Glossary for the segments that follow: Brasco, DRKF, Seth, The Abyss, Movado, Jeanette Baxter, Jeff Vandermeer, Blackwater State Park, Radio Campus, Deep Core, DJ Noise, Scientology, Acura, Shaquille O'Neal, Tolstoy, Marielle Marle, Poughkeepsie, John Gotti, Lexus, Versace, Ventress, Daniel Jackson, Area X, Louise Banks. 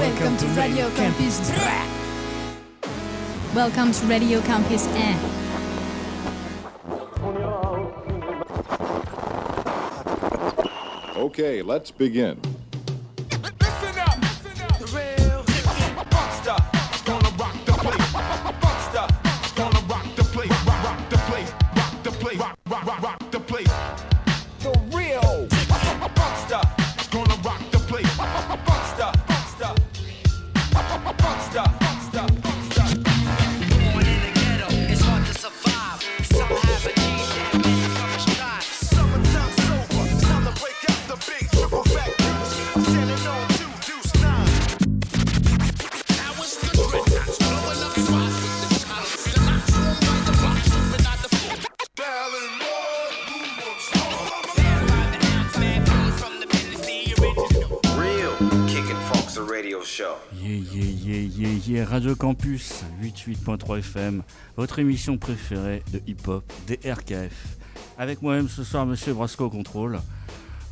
Welcome to Radio Campus. Welcome to Radio Campus. Okay, let's begin. Radio Campus 88.3 FM, votre émission préférée de hip-hop DRKF. Avec moi-même ce soir, monsieur Brasco au contrôle.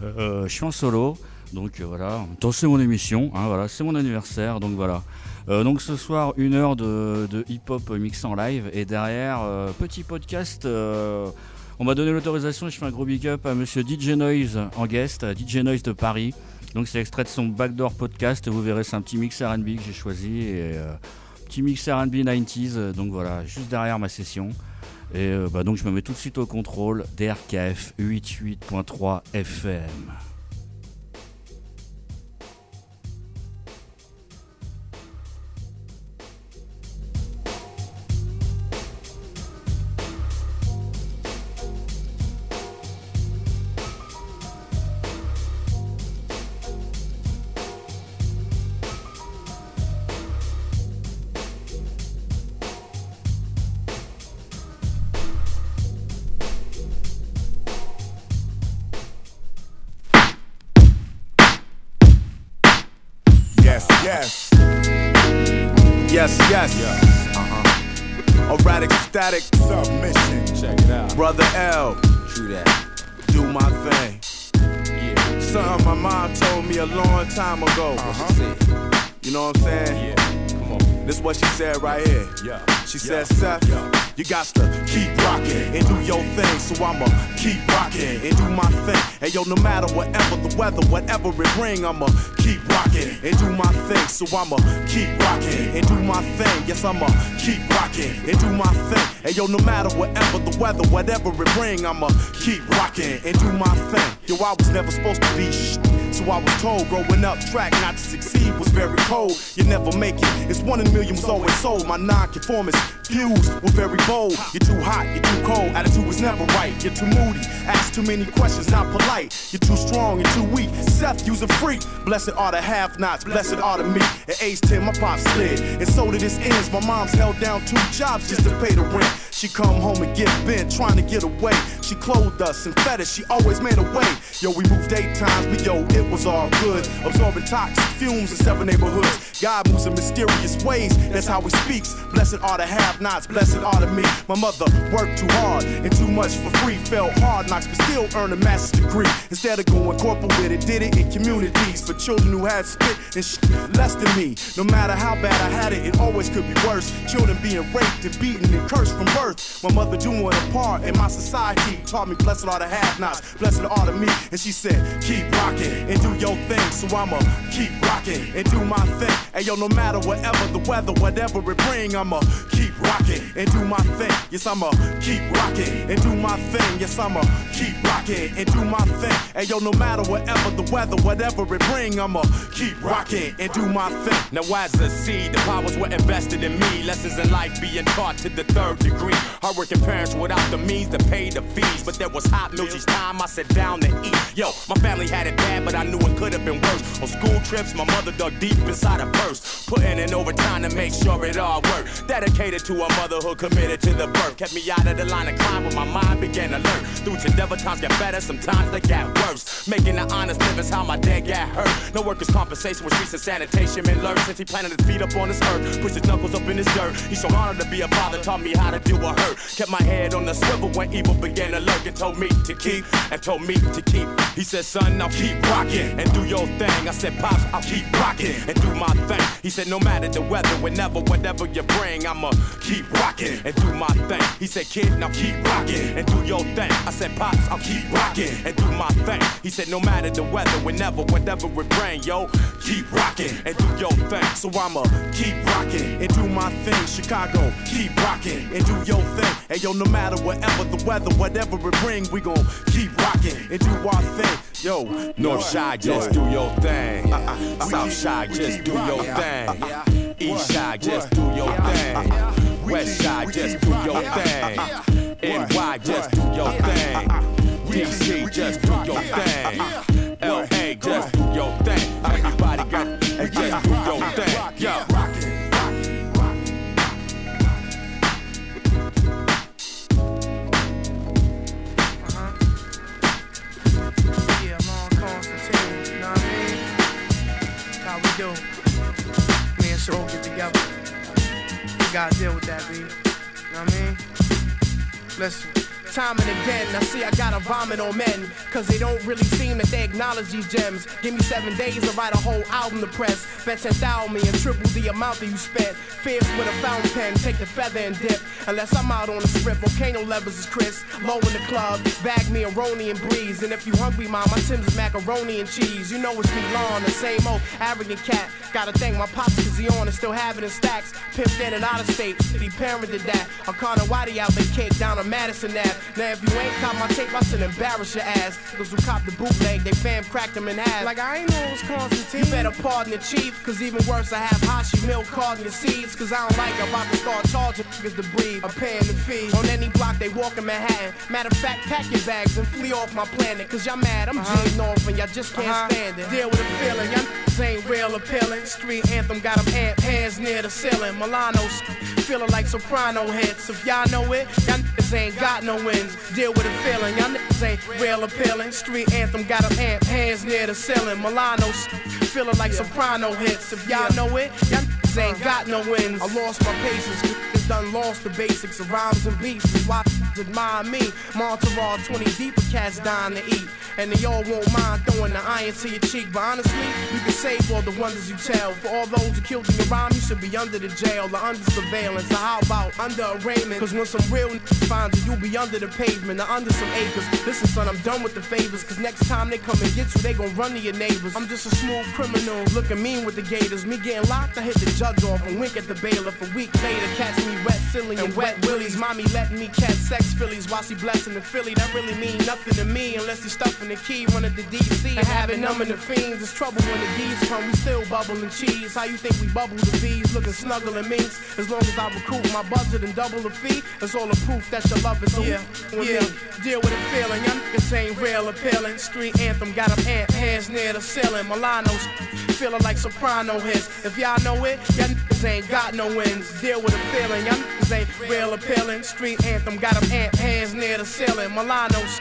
Je suis en solo, donc voilà. Tant c'est mon émission, hein, voilà, c'est mon anniversaire, donc voilà. Donc ce soir, une heure de hip-hop mixé en live et derrière, petit podcast. On m'a donné l'autorisation, je fais un gros big up à monsieur DJ Noise en guest, DJ Noise de Paris. Donc c'est extrait de son Backdoor podcast, vous verrez c'est un petit mix R&B que j'ai choisi, et petit mix R&B 90s, donc voilà, juste derrière ma session. Et donc je me mets tout de suite au contrôle, DRKF 88.3 FM. Erratic, static, submission. Check it out. Brother L. True that. Do my thing. Yeah. Something my mom told me a long time ago. Uh-huh. You know what I'm saying? Yeah. Come on. This what she said right here. Yeah. She said, Seth, you got to keep rocking and do your thing. So I'ma keep rocking and do my thing. Hey yo, no matter whatever the weather, whatever it bring, I'ma keep rocking and do my thing. So I'ma keep rocking and do my thing. Yes, I'ma keep rocking and do my thing. Hey yo, no matter whatever the weather, whatever it bring, I'ma keep rocking and do my thing. Yo, I was never supposed to be shh. So I was told growing up, track not to succeed was very cold. You never make it. It's 1 in millions always sold. My non-conformist views were very bold. You're too hot, you're too cold. Attitude was never right. You're too moody. Ask too many questions, not polite. You're too strong, you're too weak. Seth, you's a freak. Blessed are the have-nots, blessed are the me. At age 10, my pop slid, and so did his ends. My mom's held down 2 jobs just to pay the rent. She come home and get bent, trying to get away. She clothed us in fetters, she always made a way. Yo, we moved 8 times, but yo, it was all good. Absorbing toxic fumes in 7 neighborhoods. God moves in mysterious ways, that's how he speaks. Blessed are the have-nots, blessed are the me. My mother worked too hard and too much for free. Fell hard knocks, but still earned a master's degree. Instead of going corporate with it, did it in communities for children who had spit and less than me. No matter how bad I had it, it always could be worse. Children being raped and beaten and cursed from birth. My mother doing a part in my society taught me blessed are the have-nots, blessed are the me. And she said, keep rocking and do your thing. So I'ma keep rocking and do my thing. Hey yo, no matter whatever the weather, whatever it bring, I'ma keep rocking and do my thing. Yes, I'ma keep rocking and do my thing. Yes, I'ma keep rocking and do my thing. Hey yo, no matter whatever the weather, whatever it bring, I'ma keep rocking and do my thing. Now as a seed, the powers were invested in me. Lessons in life being taught to the 3rd degree. Hardworking parents without the means to pay the fees. But there was hot meals each time I sat down to eat. Yo, my family had it bad, but I knew it could have been worse. On school trips, my mother dug deep inside her purse, putting in overtime to make sure it all worked. Dedicated to a motherhood, committed to the birth. Kept me out of the line of climb, but my mind began to learn. Through Geneva, times get better, sometimes they got worse. Making the honest living's how my dad got hurt. No workers' compensation was recent sanitation been learned. Since he planted his feet up on this earth, pushed his knuckles up in his dirt. He's so honored to be a father, taught me how to do a hurt. Kept my head on the swivel when evil began to a look and told me to keep, and told me to keep. He said, son, I'll keep rocking and do your thing. I said, pops, I'll keep rocking and do my thing. He said, no matter the weather, whenever, whatever you bring, I'ma keep rocking and do my thing. He said, kid, now keep rocking and do your thing. I said, pops, I'll keep rocking and do my thing. He said, no matter the weather, whenever, whatever it bring, yo, keep rocking and do your thing. So I'ma keep rocking and do my thing. Chicago, keep rocking and do your thing. And yo, no matter whatever the weather, whatever it bring, we gon' keep rocking and do our thing. Yo, North Side, just do your thing. South Side, just do your thing. East Side, just do your thing. West Side, just do your thing. NY, just do your thing. DC, just do your thing. LA, just do your thing. Everybody got and just do your thing. Yo. Me and Soul get together. We gotta deal with that, B. You know what I mean? Listen. Time and again, I see I gotta vomit on men, cause they don't really seem that they acknowledge these gems. Give me 7 days to write a whole album to press. Bet 10,000 me and triple the amount that you spent. Fierce with a fountain pen, take the feather and dip. Unless I'm out on the strip, volcano levels is Chris. Low in the club, bag me a Roni and Breeze. And if you hungry, mom, my Tim's macaroni and cheese. You know it's me long, the same old arrogant cat. Gotta thank my pops cause he on and still have it in stacks. Pimped in and out of state, he parented that. A Carnawati out, they cake down on Madison Ave. Now if you ain't caught my tape, I should embarrass your ass. Those who cop the bootleg, they fam cracked them in half. Like I ain't know it was Constantine. You better pardon the chief, cause even worse I have Hashi milk carding the seeds. Cause I don't like about to start charging niggas to breathe or paying the fee. On any block they walk in Manhattan. Matter of fact, pack your bags and flee off my planet. Cause y'all mad, I'm Gene off and y'all just can't stand it. Deal with the feeling, y'all ain't real appealing. Street anthem got them hands near the ceiling. Milano's feeling like soprano hits. If y'all know it, y'all niggas ain't got no wins. Deal with the feeling, y'all niggas ain't real appealing. Street anthem got them hands near the ceiling. Milano's feeling like soprano hits. If y'all know it, y'all niggas ain't got no wins. I lost my patience. Done lost the basics of rhymes and beats. That's why admire me. Monterey 20 deeper cats dying to eat. And they all won't mind throwing the iron to your cheek. But honestly, you can save all the wonders you tell. For all those who killed in your rhyme, you should be under the jail or under surveillance. Or how about under arraignment? Cause when some real finds you, you'll be under the pavement or under some acres. Listen son, I'm done with the favors. Cause next time they come and get you, they gon' run to your neighbors. I'm just a smooth criminal, looking mean with the gators. Me getting locked, I hit the judge off and wink at the bailiff. A week later, catch me wet silly and wet willies. Mommy letting me catch sex fillies while she blessing the filly. That really mean nothing to me unless he stuffing the key, running to DC and having numb in the fiends. It's trouble when the D's come, we still bubbling cheese. How you think we bubble the V's, looking snuggle and minks? As long as I recoup my budget and double the fee, it's all a proof that you love it. So yeah. Deal with the feeling, y'all niggas ain't real appealing. Street anthem got them hands near the ceiling. Milano's feeling like soprano hits. If y'all know it, y'all niggas ain't got no wins. Deal with the feeling, y'all niggas ain't real appealing. Street anthem got them hands near the ceiling. Milano's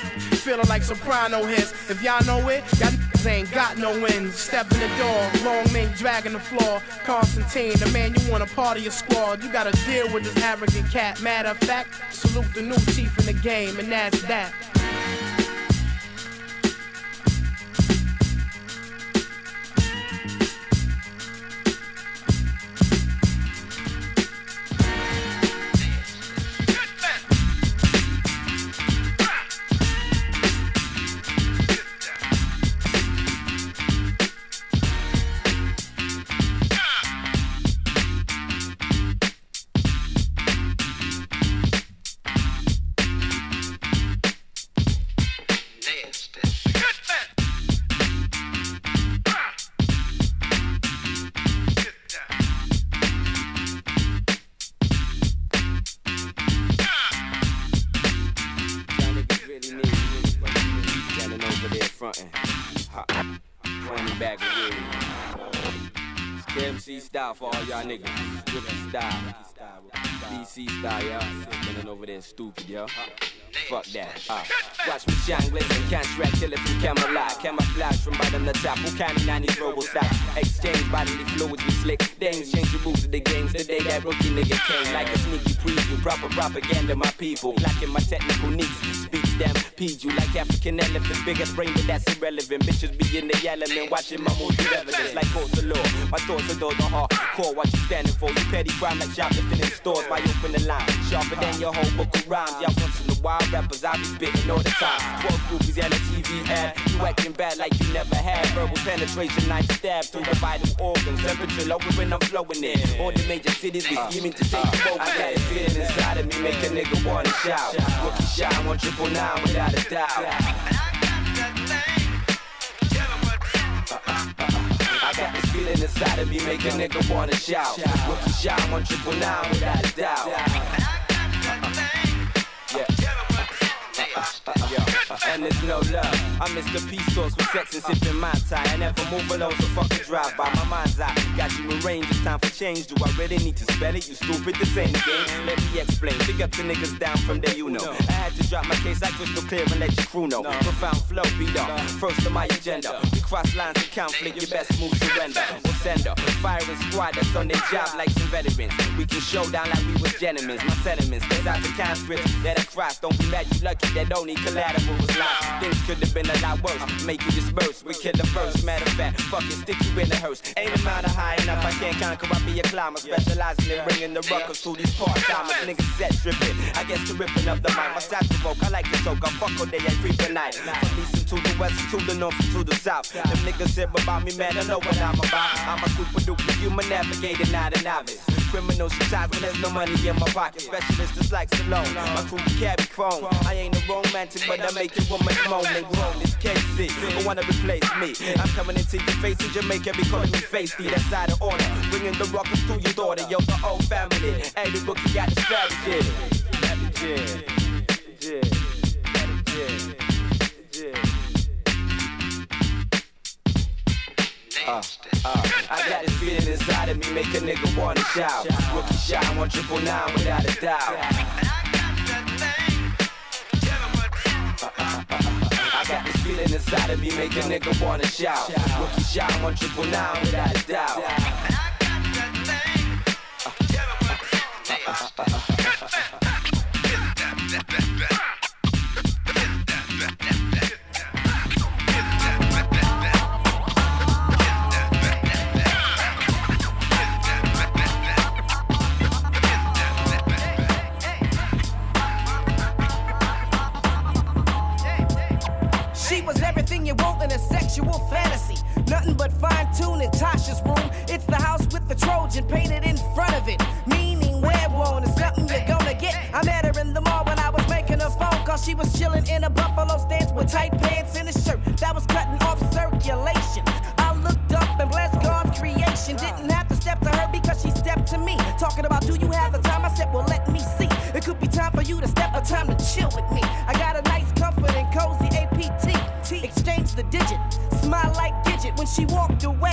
feeling like soprano hits. If y'all know it, y'all niggas ain't got no wins. Step in the door, long men dragging the floor. Constantine, the man you want a part of your squad. You gotta deal with this arrogant cat. Matter of fact, salute the new chief in the game, and that's that. For all y'all niggas, Ricky style, DC style, y'all. Standing over there stupid, y'all. Fuck that. Watch me shine, glisten, contract, kill it from Camelot. Camouflage from bottom to top. Who kind of 90s robo-stop? Exchange bodily fluids with slick. They ain't changed the rules of the games. Today that rookie nigga came like a sneaky preview. Proper propaganda, my people. Locking my technical needs. Speak. stampede you like African elephant. Biggest brain, but that's irrelevant. Bitches be in the element, watching my moves do evidence like quotes allure. My thoughts are those the hardcore. What you standing for? You petty crime like shoplifting in stores. Why open the line? Sharper than your whole book of rhymes. Y'all once in a while rappers, I be spitting all the time. 12 groupies and a TV ad. You acting bad like you never had. Verbal penetration, knife stab through the vital organs. Temperature lower when I'm flowing in. All the major cities be scheming to take you over. I got a feeling inside of me, make a nigga wanna shout. Rookie shine, 199 without a doubt. I got this feeling inside of me, make a nigga wanna shout. Rookie shine, 199 without a doubt. And there's no love. I miss the peace sauce with sex and sipping my tie. I never move alone, so fucking drive by. My mind's eye got you arranged, it's time for change. Do I really need to spell it? You stupid, this ain't a game. Let me explain, pick up the niggas down from there, you know. I had to drop my case like crystal clear and let your crew know. Profound flow, beat up, first on my agenda. We cross lines and conflict, your best move surrender. We'll send her, firing squad that's on their job like some veterans. We can show down like we was gentlemen. My sentiments, cause out the conscript that I crossed. Don't be mad, you lucky that only collateral was lost. Things could have been a lot worse, make you disperse, we kill the verse. Matter of fact, fucking stick you in the hearse. Ain't amount of high enough, I can't conquer, I be a climber. Specializing in bringing the ruckers to these part-timers. Niggas set tripping, I guess to ripping up the mic. My style's provoke, I like to soak, I fuck all day, I creep at night. From east to the west, to the north, to the south. Them niggas hear about me, man, I know what I'm about. I'm a super-duper human navigator, not a novice. Criminals sometimes when there's no money in my pocket. Specialists just like Stallone, my crew carry chrome. I ain't a romantic, but I make it woman moan. They grown, it's KC, who wanna replace me. I'm coming into your face in Jamaica, be calling me Facey. That's out of order, bringing the rockers to your daughter. Yo, the whole family, hey, the rookie got the strategy. I got this feeling inside of me, make a nigga wanna shout. Rookie shine, 199 without a doubt. Got this feeling inside of me, make a nigga wanna shout. Rookie shot, 199 without a doubt. Nothing but fine-tuned in Tasha's room. It's the house with the Trojan painted in front of it. Meaning wear worn is something you're gonna get. I met her in the mall when I was making a phone call. She was chilling in a buffalo stance with tight pants and a shirt that was cutting off circulation. I looked up and blessed God's creation. Didn't have to step to her because she stepped to me. Talking about do you have the time? I said, well, let me see. It could be time for you to step or time to chill with me. I got a nice comfort and cozy APT. Exchange the digit. Smile like Gidget when she walked away.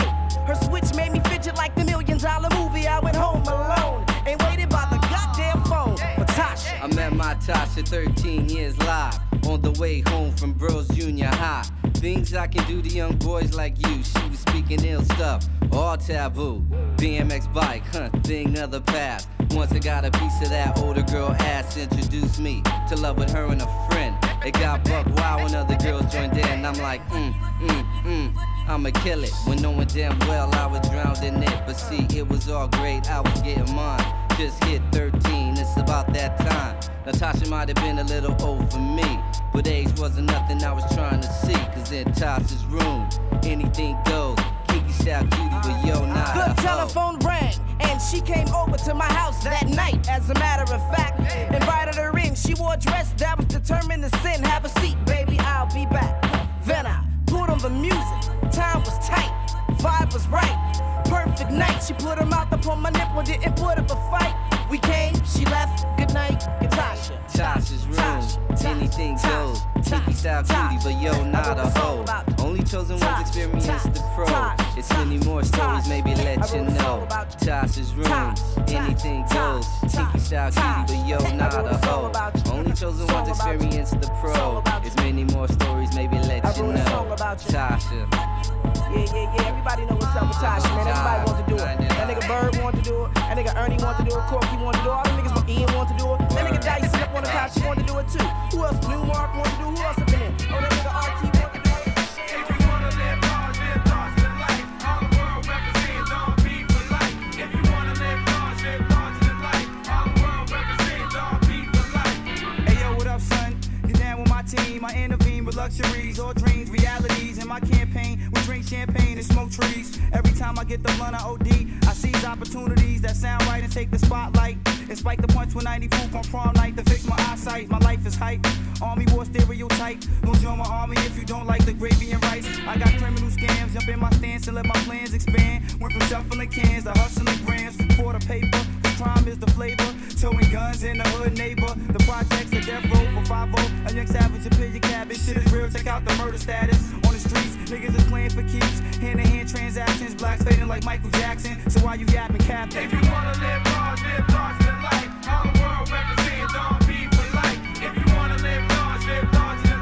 Her switch made me fidget like the $1 million movie. I went home alone and waited by the goddamn phone for Tasha. I met my Tasha 13 years live on the way home from Burroughs Junior High. Things I can do to young boys like you. She was speaking ill stuff, all taboo. BMX bike, huh, thing of the past. Once I got a piece of that older girl ass. Introduced me to love with her and a friend. It got buck wild when other girls joined in. And I'm like, I'ma kill it. When knowing damn well I was drowned in it. But see, it was all great, I was getting mine. Just hit 13, it's about that time. Natasha might have been a little old for me. But age wasn't nothing I was trying to see. Cause in Tasha's room, anything goes. Kiki style cutie, but yo, not the telephone rang. And she came over to my house that night. As a matter of fact, invited her in. She wore a dress that was determined to sin. Have a seat, baby, I'll be back. Then I put on the music. Time was tight, vibe was right. Perfect night. She put her mouth upon my nipple, didn't put up a fight. We came, she left, good night, and Tasha. Tasha's room, Tasha, anything goes. Tasha, Tiki style cutie, but yo, not a hoe. Only chosen ones experience the pro. It's many more stories, maybe let you know. Tasha's room, anything goes. Tiki style cutie, but yo, not a hoe. Only chosen ones experience the pro. It's many more stories, maybe let you know. Tasha. Yeah, everybody know what's up with Tasha, man. Everybody wants to do it. That nigga Bird wants to do it. That nigga Ernie wants to do it. Corky wants to do it. All the niggas, Ian wants to do it. That nigga Dice slept on the couch, he wants to do it. do it too. Who else? Newmark wanna do? Who else up in there? Oh, that nigga RT wanna do it. If you wanna live large in life. All the world represents Long Beach for life. If you wanna live large in life. All the world represents Long Beach for life. Hey yo, what up, son? You're down with my team. I intervene with luxuries or dreams, realities. In my campaign, we drink champagne and smoke trees. Every time I get the blunt, I OD. I seize opportunities that sound right and take the spotlight. And spike the punch with 90 proof on prom night to fix my eyesight. My life is hype. Army war stereotype. Don't join my army if you don't like the gravy and rice. I got criminal scams. Jump in my stance and let my plans expand. Went from shuffling cans to hustling grams. For the paper, the crime is the flavor. Towing guns in the hood neighbor. The projects are death row for 5-0. A young savage appear your cabbage. Shit is real. Check out the murder status on the streets. Niggas is playing for keeps. Hand to hand transactions. Blacks fading like Michael Jackson. So why you yapping, Captain? If you wanna live large in life. All the world represents Long Beach for life. If you wanna live large in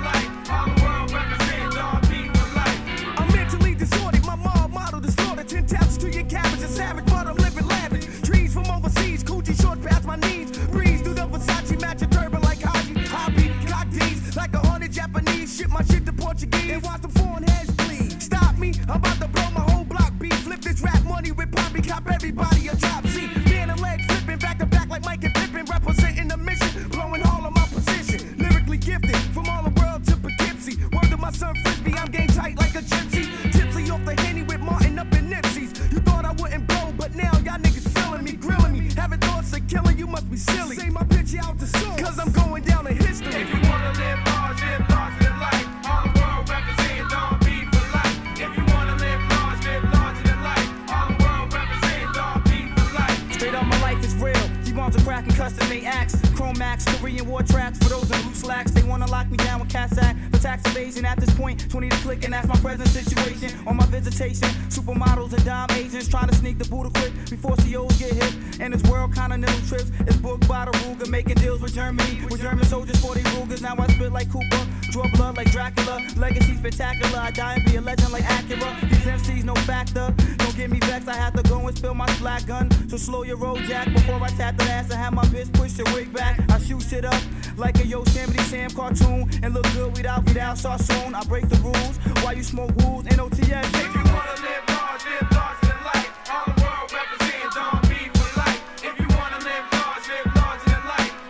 life. All the world represents Long Beach for life. I'm mentally disordered. My mob model distorted. 10 taps to your cabbage. A savage, but I'm living lavish. Trees from overseas. Coochie short past my knees. Breeze through the Versace. Match a turban like Haji. Hobby. Cock D's. Like 100 Japanese. Ship my shit to Portuguese. And watch the foreign heads bleed. Stop me. I'm about to blow my whole block beat. Flip this rap money with Poppy. Cop everybody a drop seat. Man and leg flipping back to back like Mike and Pippin. Representing the mission. Blowing all of my position. Lyrically gifted. From all the world to Poughkeepsie. Word to my son Frisbee. I'm game tight like a gypsy. Tipsy off the Henny with Martin up in Nipsey's. You thought I wouldn't blow, but now y'all niggas feeling me, grilling me. Having thoughts of killing, you must be silly. Say my picture out the soul. Cause I'm going down in history. If you wanna live large in life. All the world represents Long Beach for life. If you wanna live large in life. All the world represents Long Beach for life. Straight up, my life is real. She wants a crack and custom made axe. Chromax, Korean war traps for those in loose slacks. They wanna lock me down with Cat's Act for tax evasion. At this point, 20 to click, and that's my present situation. On my visitation, supermodels and dime agents try to sneak the Buddha quick before COs get hit. And this world continental trips is booked by the Ruger, making deals with Germany. With German soldiers for these Rugers, now I spit like Cooper, draw blood like Dracula. Legacy spectacular, I die and be a legend like Acura. These MCs no factor, don't get me vexed. I have to go and spill my black gun. So slow your road, Jack, before I tap the ass. I have my bitch push your wig back. I shoot shit up like a Yosemite Sam cartoon and look good without Sarsoon. I break the rules while you smoke rules. NOTS. If you wanna live large in life. All the world represents Long Beach for life. If you wanna live large in life.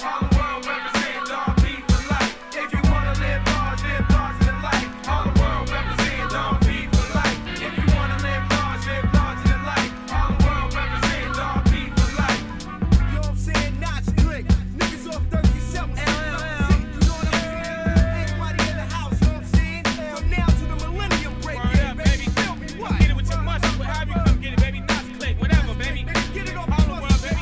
All the world represents Long Beach for life. If you wanna live large in life. All the world represents Long Beach for life. If you wanna live large in life. All the world represents Long Beach for life. You know what I'm saying? Not strict. Niggas off 37. You know what I'm saying? Everybody in the house, you know what I'm saying? From now to the millennium break. Word up, baby. Feel me? What? Get it with your muscle. How you come get it, baby? Not click. Whatever, baby. Get it off the world, baby.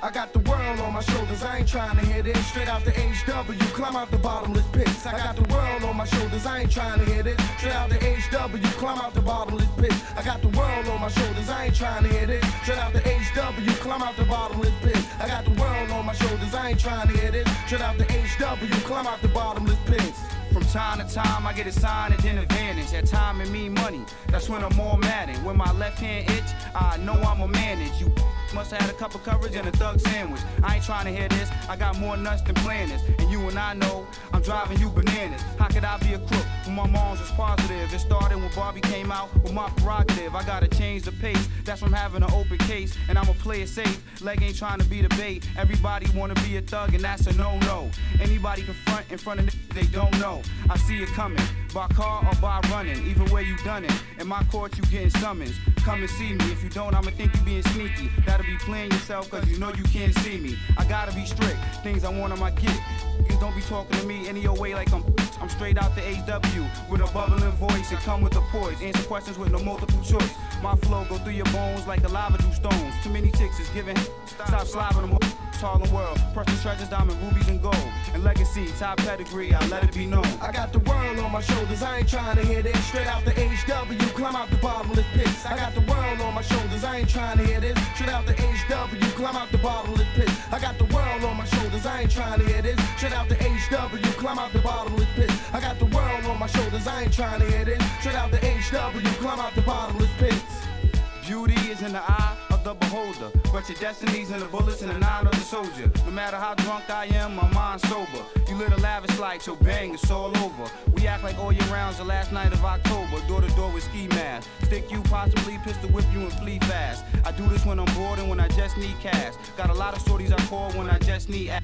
I got the world on my shoulders, I ain't trying to hear this. Straight out the HW, climb out the bottomless pits. I got the world on my shoulders, I ain't trying to hear this. Straight out the HW, climb out the bottomless pits. I got the world on my shoulders, I ain't trying to hear this. Straight out the HW, climb out the bottomless pits. I got the world on my shoulders, I ain't trying to hear this. Straight out the HW, climb out the bottomless pits. From time to time, I get a sign and then advantage. At time and me money, that's when I'm all mad at. When my left hand itch, I know I'ma manage. You must have had a cup of coverage and a thug sandwich. I ain't trying to hear this, I got more nuts than planners. And you and I know, I'm driving you bananas. How could I be a crook when my mom's was positive? It started when Barbie came out with my prerogative. I gotta change the pace, that's from having an open case. And I'ma play it safe, leg ain't trying to be the bait. Everybody wanna be a thug and that's a no-no. Anybody confront in front of they don't know. I see it coming, by car or by running. Either way you done it, in my court you getting summons. Come and see me, if you don't I'ma think you being sneaky. That'll be playing yourself cause you know you can't see me. I gotta be strict, things I want on my kid. You don't be talking to me any old way like I'm straight out the HW with a bubbling voice and come with a poise. Answer questions with no multiple choice. My flow go through your bones like the lava through stones. Too many chicks is giving stop slobbing them. Harlem world, precious treasures, diamond rubies and gold. And legacy, top pedigree, I let it be known. I got the world on my shoulders, I ain't trying to hear this. Straight out the HW, climb out the bottomless pits. I got the world on my shoulders, I ain't trying to hear this. Straight out the HW, climb out the bottomless pits. I got the world on my shoulders. shoulders, I ain't trying to hear this. Shut out the HW, climb out the bottomless pit. I got the world on my shoulders, I ain't trying to hear this. Shut out the HW, climb out the bottomless pits. Beauty is in the eye of the beholder, but your destiny's in the bullets and the nine of the soldier. No matter how drunk I am, my mind's sober. You live a lavish life, so bang, it's all over. We act like all year round's the last night of October. Door to door with ski masks, stick you, possibly pistol whip you and flee fast. I do this when I'm bored and when I just need cash. Got a lot of stories I call when I just need ass.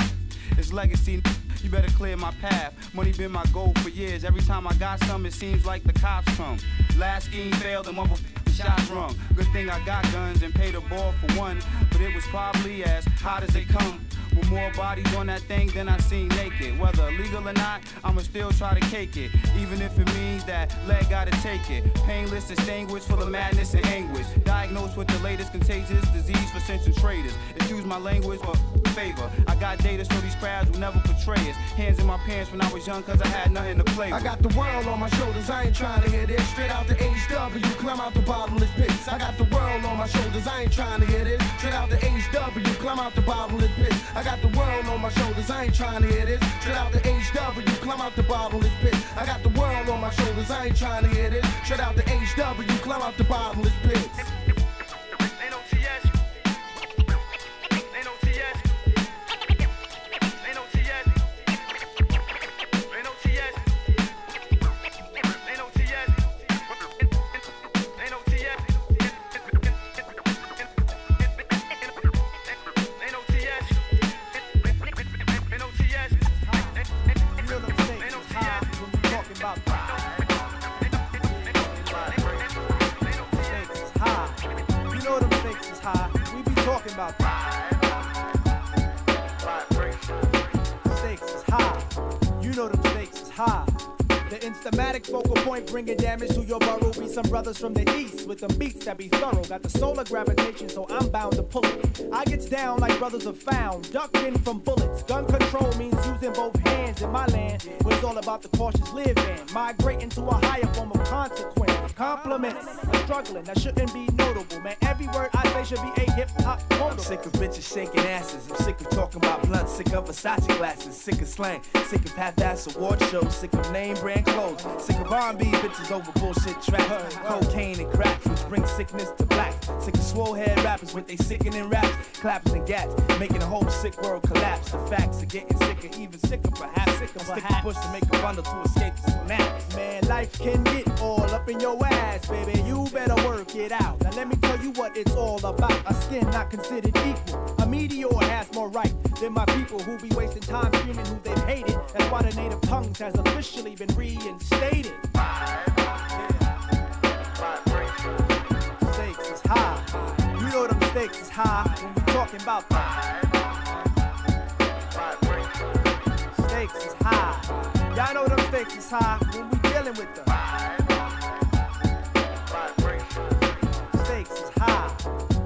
It's legacy, you better clear my path. Money been my goal for years. Every time I got some, it seems like the cops come. Last scheme failed, the motherfucking shots rung. Good thing I got guns and paid a ball for one, but it was probably as hot as they come. With more bodies on that thing than I seen naked. Whether legal or not, I'ma still try to cake it, even if it means that leg gotta take it. Painless, distinguished, full of madness and anguish. Diagnosed with the latest contagious disease for central traders. Excuse my language, but favor. I got data so these crowds will never portray us. Hands in my pants when I was young cause I had nothing to play with. I got the world on my shoulders, I ain't trying to hear this. Straight out the HW, climb out the bottomless pits. I got the world on my shoulders, I ain't trying to hear this. Straight out the HW, climb out the bottomless pits. I got the world on my shoulders, I ain't trying to hear this. Shut out the HW, climb out the bottomless pit. I got the world on my shoulders, I ain't trying to hear this. Shut out the HW, climb out the bottomless pit. Bringing damage to your borough. We some brothers from the east with the beats that be thorough. Got the solar gravitation, so I'm bound to pull it. I gets down like brothers are found, ducking from bullets. Gun control means using both hands in my land. But it's all about the cautious living, migrating to a higher form of consequence. Compliments, struggling, that shouldn't be notable. Man, every word I say should be a hip-hop modal. I'm sick of bitches shaking asses. I'm sick of talking about blunt, sick of Versace glasses. Sick of slang, sick of half-ass award shows. Sick of name-brand clothes, sick of R&B bitches over bullshit tracks. Cocaine and cracks, which brings sickness to blacks. Sick of swole head rappers with they sickening raps. Claps and gats, making the whole sick world collapse. The facts are getting sicker, even sicker perhaps. Sick of stick a push to make a bundle to escape the snaps. Man, life can get all up in your ass, baby. You better work it out. Now let me tell you what it's all about. A skin not considered equal. A meteor has more right than my people who be wasting time screaming who they've hated. That's why the native tongues has officially been reinstated. Stakes is high. You know them stakes is high when we talking about that. Stakes is high. Y'all know them stakes is high when we dealing with them. Stakes is high.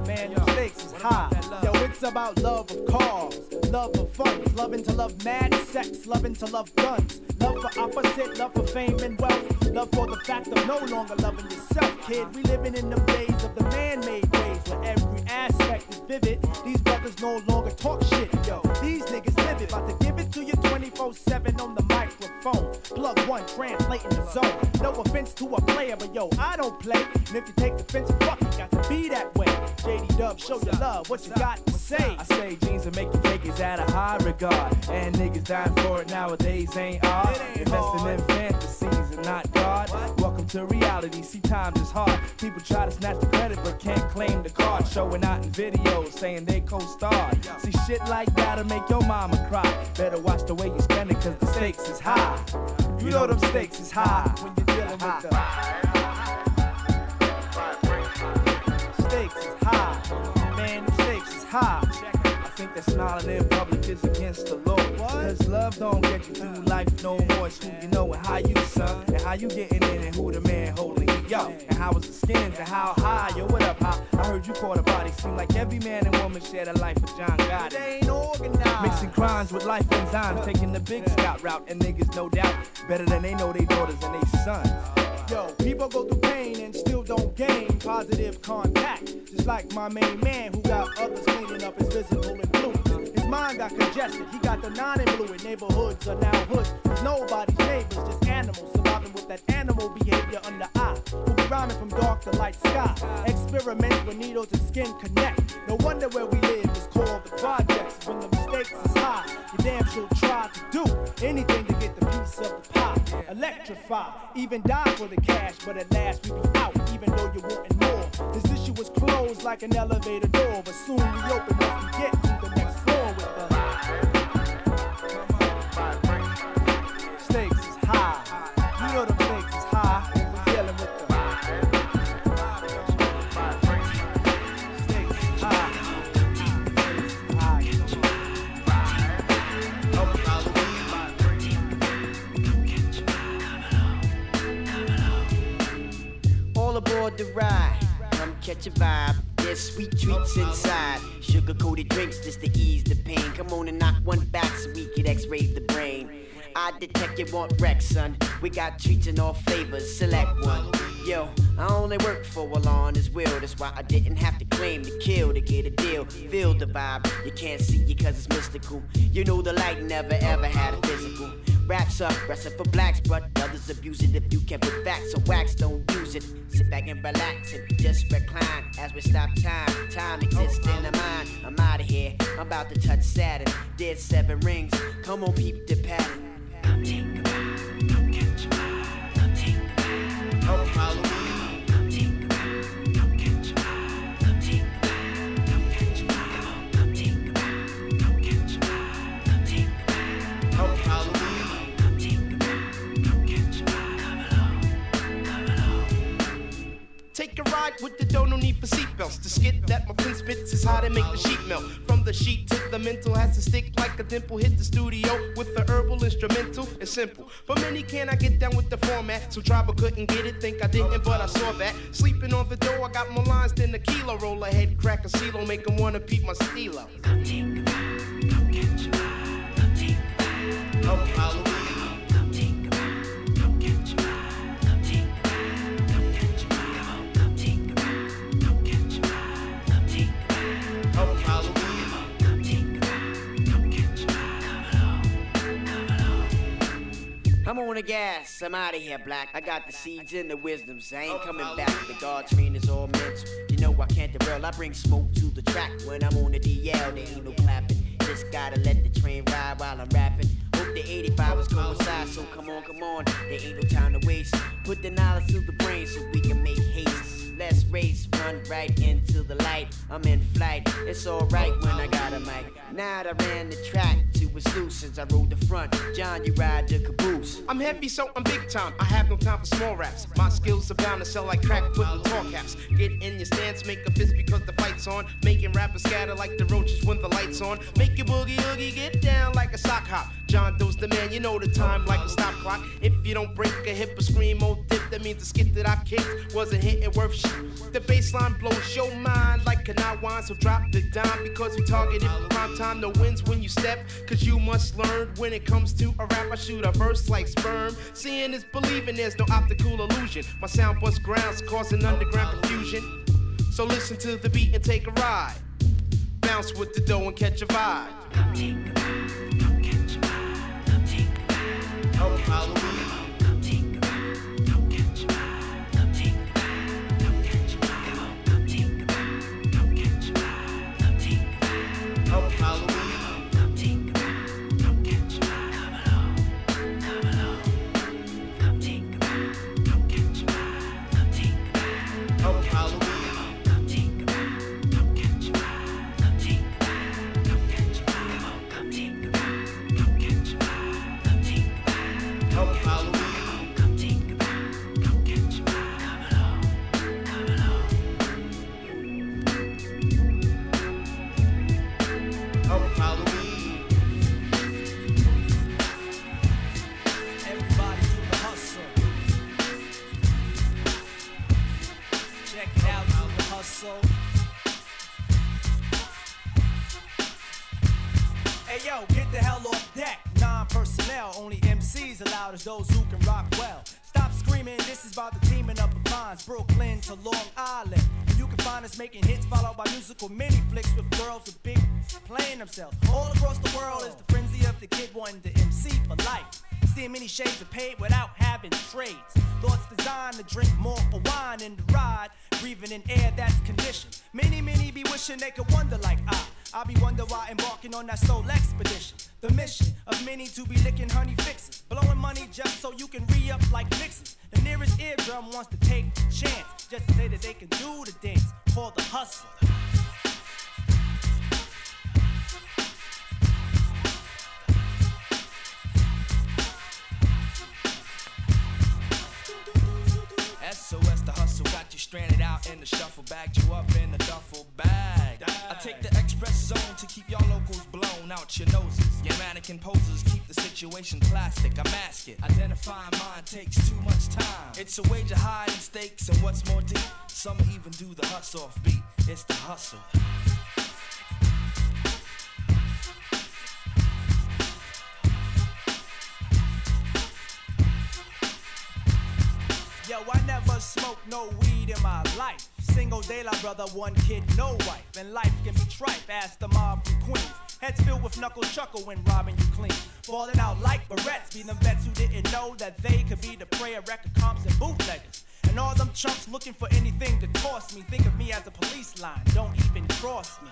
Man, your stakes is high. Yo, it's about love of cars, love of funds, loving to love mad sex, loving to love guns. Love for opposite, love for fame and wealth. Love for the fact of no longer loving yourself, kid. We living in them days of the man-made ways where every aspect is vivid. These brothers no longer talk shit, yo. These niggas live it, about to give it to you 24/7 on the microphone. Plug one, translating the zone. No offense to a player, but yo, I don't play. And if you take offense, fuck it, got to be that way. JD Dub, show your love, what you got to say? I say jeans and make you niggas out of high regard. And niggas dying for it nowadays ain't odd. Investing in fantasies and not God. What? Welcome to reality, see times is hard. People try to snatch the credit but can't claim the card. Showing out in videos saying they co-starred. Yo. See shit like that'll make your mama cry. Better watch the way you spend it cause the stakes is high. You know them stakes is high when you're dealing with the stakes is high. Man, the stakes is high. I think that smiling in public is against the law. Cause love don't get you through life no more. It's who you know and how you son, and how you getting in, and who the man holding you, yo. And how is the skins, and how high, yo, what up, how I heard you call the body. Seem like every man and woman share the life of John Gotti. They ain't organized. Mixing crimes with life enzymes, taking the big scout route. And niggas no doubt better than they know they daughters and they sons. Yo, people go through pain and still don't gain positive contact. Just like my main man who got others cleaning up his visible and blue. It's my mind got congested. He got the non-influent neighborhoods are now hoods. There's nobody's neighbors, just animals surviving with that animal behavior under eye. We'll be rhyming from dark to light sky. Experiments where needles and skin connect. No wonder where we live is called the projects. When the mistakes is high, you damn sure try to do anything to get the piece of the pie. Electrify, even die for the cash, but at last we be out, even though you wantin' more. This issue was closed like an elevator door, but soon we open up and get to the next floor with the stakes is high. You know the stakes is high. We're yelling with the stakes is high. All aboard the ride. Come catch a vibe. There's sweet treats inside, sugar-coated drinks just to ease the pain. Come on and knock one back so we can x-ray the brain. I detect you want wreck, son. We got treats in all flavors, select one. Yo, I only work for a law on his will. That's why I didn't have to claim to kill to get a deal. Feel the vibe, you can't see it cause it's mystical. You know the light never ever had a physical. Raps up, resting for blacks, but others abuse it. If you can't put facts or wax, don't use it. Sit back and relax and just recline as we stop time. Time exists in the mind. I'm out of here, I'm about to touch Saturn. There's 7 rings, come on peep the pattern. Come take a ride, come catch a ride. Come take a ride, come catch a ride. Come take a ride, come catch a ride. Come take a ride, come catch a ride. Come take a ride, come catch a ride. Come take a ride, come catch a ride. Take a ride with the dough, no need for seatbelts. The skit that my pen spits is how to make the sheet melt. From the sheet to the mental has to stick like a dimple. Hit the studio with the herbal instrumental. It's simple, but many can't I get down with the format. So tribal couldn't get it, think I didn't, but I saw that. Sleeping on the dough, I got more lines than a kilo. Roll a head, crack a silo, make them wanna peep my stilo. Come take a ride, come catch a ride. Come take a ride, come catch a ride. I'm on the gas, I'm out of here, black. I got the seeds and the wisdom, so I ain't coming back. The guard train is all mental. You know I can't derail, I bring smoke to the track. When I'm on the DL, there ain't no clapping. Just gotta let the train ride while I'm rapping. Hope the 85 is coincide, so come on, come on. There ain't no time to waste. Put the knowledge to the brain so we can make haste. Let's race, run right into the light. I'm in flight, it's alright when I got a mic. Now I ran the track. Was loose since I rode the front. John, you ride the caboose. I'm heavy, so I'm big time. I have no time for small raps. My skills are bound to sell like crack, putting tall caps. Get in your stance, make a fist because the fight's on. Making rappers scatter like the roaches when the light's on. Make your boogie oogie get down like a sock hop. John Doe's the man, you know the time like a stop clock. If you don't break a hip or scream or dip, that means the skit that I kicked wasn't hitting worth shit. The baseline blows your mind like an I wine, so drop the dime because we targeted for prime time. No wins when you step, cause you must learn. When it comes to a rap, I shoot a verse like sperm. Seeing is believing, there's no optical illusion. My sound busts grounds, causing underground confusion. So listen to the beat and take a ride. Bounce with the dough and catch a vibe. Come take a ride, come catch a ride. Come take a ride, come catch a ride. Those who can rock well. Stop screaming, this is about the teaming up of minds. Brooklyn to Long Island. And you can find us making hits followed by musical mini flicks with girls with big playing entertain themselves. All across the world is the frenzy of the kid wanting to MC for life. Seeing many shades of paid without having trades. Thoughts designed to drink more for wine and to ride, breathing in air that's conditioned. Many be wishing they could wonder like I be wonder why embarking on that soul expedition. The mission of many to be licking honey fixes, blowing money just so you can re-up like mixes. The nearest eardrum wants to take a chance, just to say that they can do the dance for the hustle. SOS the hustle, got you stranded out in the shuffle, bagged you up in the duffel bag. I take the express zone to keep y'all locals blown out your noses. Your mannequin poses keep the situation plastic, I mask it. Identifying mine takes too much time. It's a wager high in stakes and what's more deep. Some even do the hustle off beat, it's the hustle. Yo, I never smoked no weed in my life. Single day, like brother, one kid, no wife. And life can be tripe, ask the mob from Queens. Heads filled with knuckles chuckle when robbing you clean. Falling out like barrettes, be them vets who didn't know that they could be the prey of record comps and bootleggers. And all them chumps looking for anything to toss me. Think of me as a police line, don't even cross me.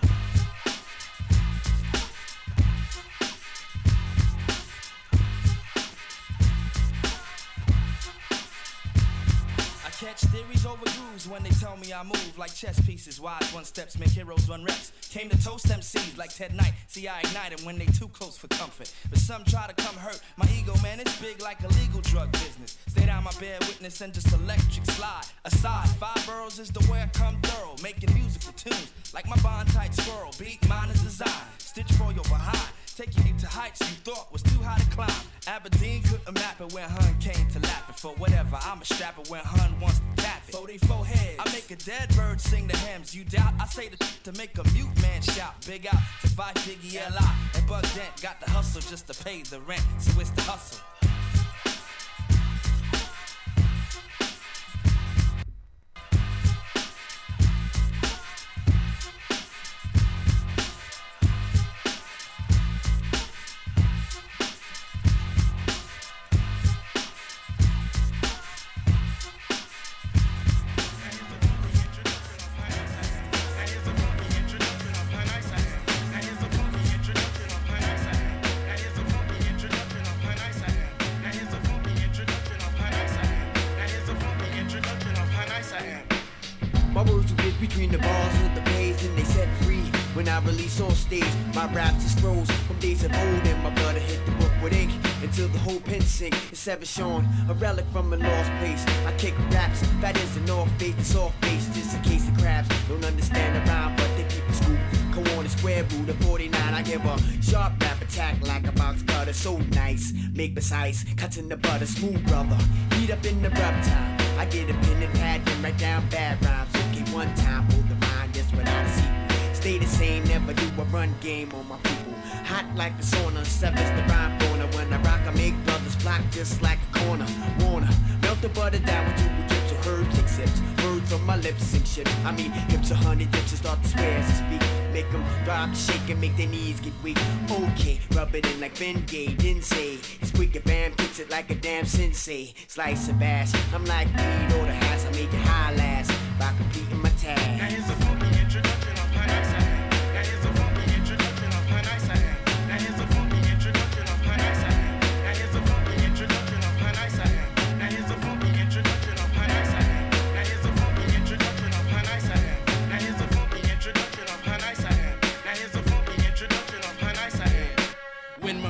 Catch theories over grooves when they tell me I move like chess pieces. Wise one steps make heroes run reps. Came to toast MCs like Ted Knight. See, I ignite them when they too close for comfort. But some try to come hurt my ego, man. It's big like a legal drug business. Stay down my bed, witness, and just electric slide. Aside, 5 boroughs is the way I come thorough. Making musical tunes like my bond tight squirrel. Beat mine is design. Stitch for your behind. Take you to heights you thought was too high to climb. Aberdeen couldn't map it when Hun came to lap it. For whatever, I'm a strapper when Hun wants to tap it. 44 heads, I make a dead bird sing the hymns. You doubt, I say the to make a mute man shout. Big out to fight Biggie L.I. and Bug Dent. Got the hustle just to pay the rent, so it's the hustle. Seven Sean, a relic from a lost place. I kick raps, that is an off face, it's off face, just in case the crabs don't understand the rhyme, but they keep the scoop. Go on the square root of 49, I give a sharp rap attack like a box cutter. So nice, make precise, cuts in the butter, smooth brother. Heat up in the rub time, I get a pen and pad, then write down bad rhymes. Okay, one time, hold the mind, that's what I see. Stay the same, never do a run game on my people. Hot like the sauna, sevens the rhyme corner. When I rock, I make brothers flock just like a corner. Warner, melt the butter down with two drips of herbs, kick sips. Words on my lips and shit. I mean, hips 100 dips and start to swear as I speak. Make them drop, shake and make their knees get weak. Okay, rub it in like Bengay, didn't say. It's quick and bam, kicks it like a damn sensei. Slice and bash, I'm like weed or the hats, I make it high last by completing my task. Now here's a funky introduction of how nice I am. Now here's a funky introduction of how nice I am.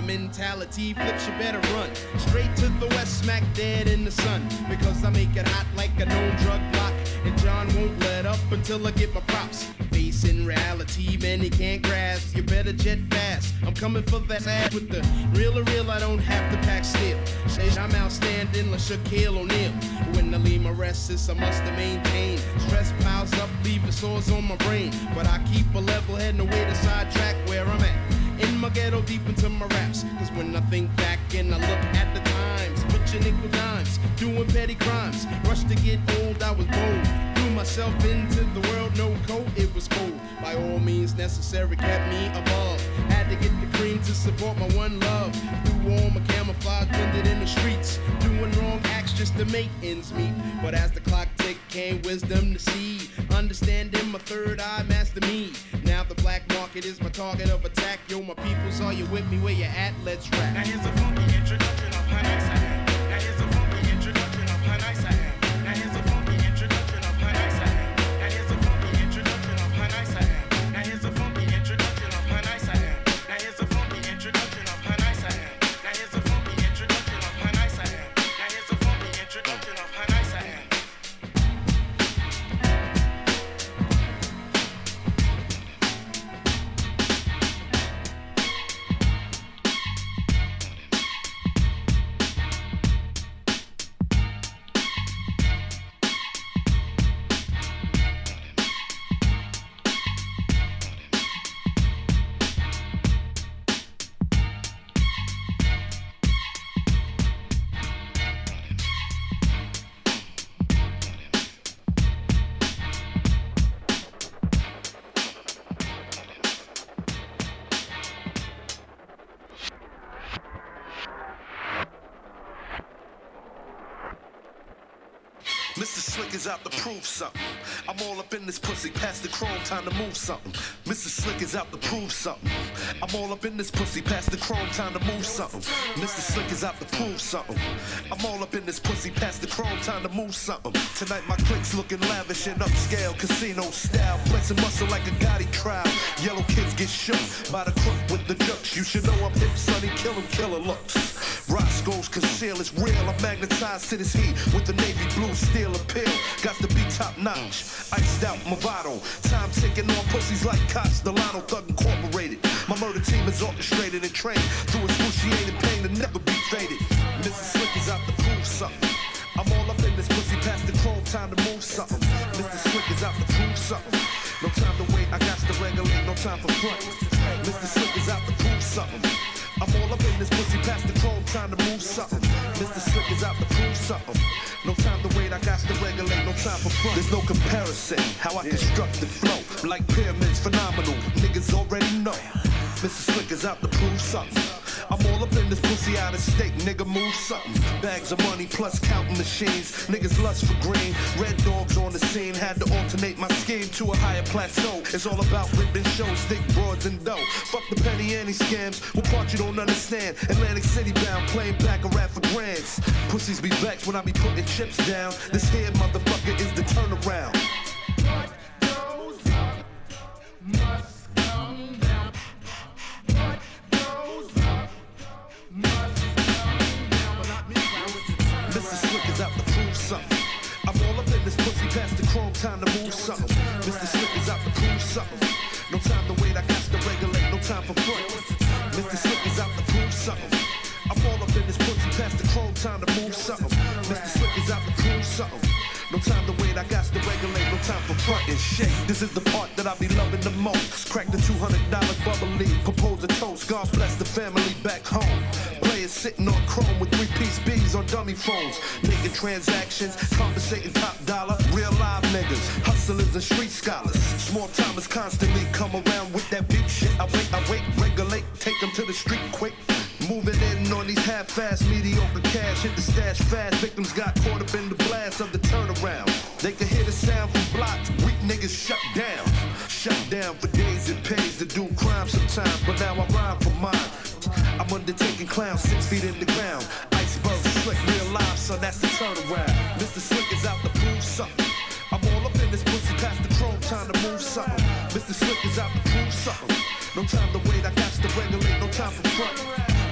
Mentality flips, you better run straight to the west, smack dead in the sun. Because I make it hot like a known drug block, and John won't let up until I get my props. Facing reality, many can't grasp. You better jet fast. I'm coming for that ass with the real. I don't have to pack still. Says I'm outstanding like Shaquille O'Neal. When I leave my rest, I must maintain. Stress piles up, leaving sores on my brain. But I keep a level head, no way to sidetrack where I'm at. In my ghetto, deep into my raps. Cause when I think back and I look at the times, butchering nickel dimes, doing petty crimes. Rushed to get old, I was bold. Threw myself into the world, no coat, it was cold. By all means necessary, kept me above. had to get the cream to support my one love. Through all my camouflage, blended in the streets, doing wrong acts just to make ends meet. But as the clock ticked, came wisdom to see, understanding my third eye master me. Now the black market is my target of attack. Yo, my peoples, are you with me? Where you at? Let's rap. Now here's a funky introduction of how nice I am. Now here's a funky introduction of how nice I am. Now here's a funky introduction of how nice I am. Now here's a funky introduction of how nice I am. Now here's a funky introduction of how nice I am. Now here's a funky introduction of how nice I am. Now here's a funky introduction of how nice I am. Now here's a funky introduction of how nice I am. Out to prove something. I'm all up in this pussy, past the chrome, time to move something. Mr. Slick is out to prove something. I'm all up in this pussy, past the chrome, time to move something. Mr. Slick is out to prove something. I'm all up in this pussy, past the chrome, time to move something. Tonight my clique's looking lavish and upscale, casino style, flexing muscle like a Gotti crowd. Yellow kids get shook by the crook with the ducks. You should know I'm hip, sonny, kill him, killer looks. Roscoe's conceal is real. I'm magnetized to this heat with the navy blue steel appeal. Got to be top notch, iced out Movado. Time ticking on pussies like Cots, Delano, Thug Incorporated. My murder team is orchestrated and trained through excruciating pain to never be faded. Mrs. Slick is out to prove something. I'm all up in this pussy past the chrome, time to move something. Mr. Slick is out to prove something. No time to wait, I got to regulate, no time for front. Mr. Slick is out to prove something. I'm all up in this pussy past the chrome, time to move something. Mr. Slick is out to prove something. No time to wait, I got to regulate, no time for front. There's no comparison, how I construct the flow. Like pyramids, phenomenal, niggas already know. Mr. Slick is out to prove something. I'm all up in this pussy out of state, nigga move something. Bags of money plus counting machines, niggas lust for green. Red dogs on the scene, had to alternate my scheme to a higher plateau. It's all about ripping shows, thick broads and dough. Fuck the petty anti scams, what part you don't understand. Atlantic City bound, playing back a rap for grands. Pussies be vexed when I be putting chips down. This here motherfucker is the turnaround. What goes up must come down. Mr. Slick is out to prove something. I'm all up in this pussy past the chrome, time to move something. Mr. Slick is out to prove something. No time to wait, I got to regulate, no time for front. Mr. Slick is out to prove something. I'm all up in this pussy past the chrome, time to move something. Mr. Slick is out to prove something. No time to wait, I got to regulate, no time for front and shake. This is the part that I be loving the most. Crack the $200 bubble leaf, propose a toast. God bless the family back home. Players sitting on chrome with three-piece B's on dummy phones. Making transactions, compensating top dollar. Real live niggas, hustlers and street scholars. Small timers constantly come around with that big shit. I wait, regulate, take them to the street quick. Moving in on these half-fast, mediocre cash. Hit the stash fast, victims got caught up in the blast of the turnaround. They could hear the sound from blocks, weak niggas shut down. Shut down for days, it pays to do crime sometimes. But now I rhyme for mine. I'm undertaking clowns, 6 feet in the ground. Iceberg slick, real life, so that's the turnaround. Mr. Slick is out to prove something. I'm all up in this pussy past the chrome, time to move something. Mr. Slick is out to prove something. No time to wait, I got to regulate, no time for front.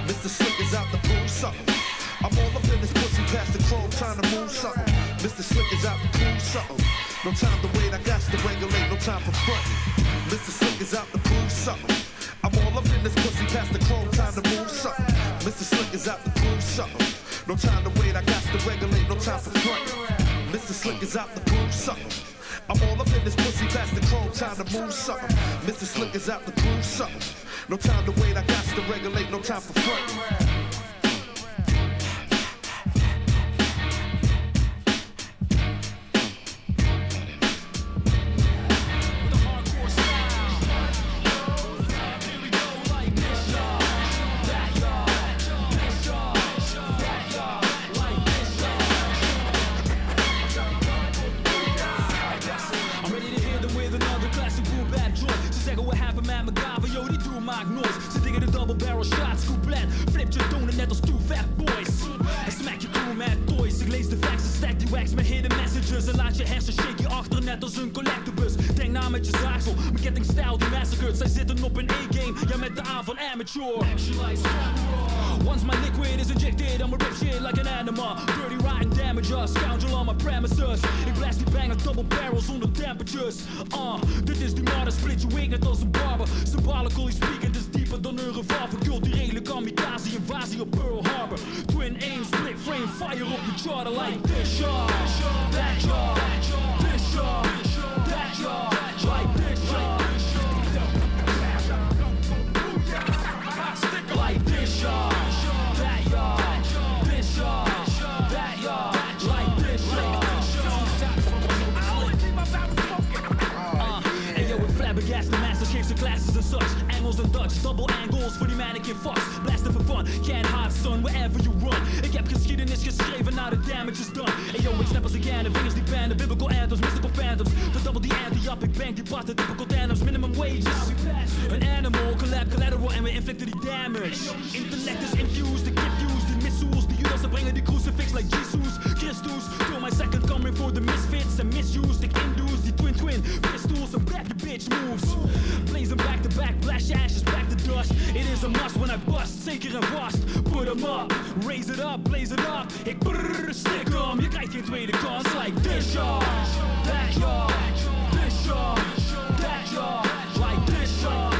Mr. Slick is out to prove something. I'm all up in this pussy past the chrome, time to move something. Mr. Slick is out to prove something. No time to wait, I got to regulate, no time for frontin'. Mr. Slick is out to prove something. I'm all up in this pussy past the chrome, time to move something. Mr. Slick is out to prove something. No time to wait, I got to regulate, no time for frontin'. Mr. Slick is out to prove something. I'm all up in this pussy past the chrome, time to move something. Mr. Slick is out to prove something. No time to wait, I got to regulate, no time for front. rock noise. Ze diggen de double barrel shots, goed blend. Flip je tonen net als two fat boys. En smack je crew met toys. Ik lees de facts en stack die wax met hidden messages. En laat je hersen shake je achter net als een collectebus. Denk na met je zaagsel, mijn ketting stijl die massacred. Zij zitten op een A-game, ja met de A van amateur. Once my liquid is injected, I'ma rip shit like an animal. Dirty, rotten, damager, scoundrel on my premises. Ik blast die banger double barrels onder temperatures. Dit is die modder, split je wig net als een barber. Symbolical, he's speaking, dus dieper dan een revolver. Culturele kamikaze, invasie op Pearl Harbor. Twin aim, split frame, fire op je charter. Like this y'all, that y'all, this y'all, that y'all, like this y'all. Like this y'all, that y'all, this y'all, that y'all, like this y'all. Flabbergast the masters, geef ze classes and such. Engels and Dutch, double angles voor die mannequin fucks. Blaster for fun, can't hide son, wherever you run. Ik heb geschiedenis geschreven, now the damage is done. Hey yo, ik snap als ik aan de vingers die banden. Biblical anthems, mystical phantoms. Verdouble die anti-up, ik bank die barten, typical denims, minimum wages. An animal, collab, collateral en we inflicten die damage. Intellect is infused, ik give use die missiles. Die Judas, ze brengen die crucifix like Jesus, Christus. Till my second coming for the misfits and misused. Ik induce die twin-twin pistols and back the bitch moves. Blazing back to back, blast your ashes back to dust. It is a must when I bust, zeker en vast. Put em up, raise it up, blaze it up. Ik brrrr, stick em, je krijgt geen tweede kans. Like this y'all, that y'all, this y'all, that y'all, like this y'all. Like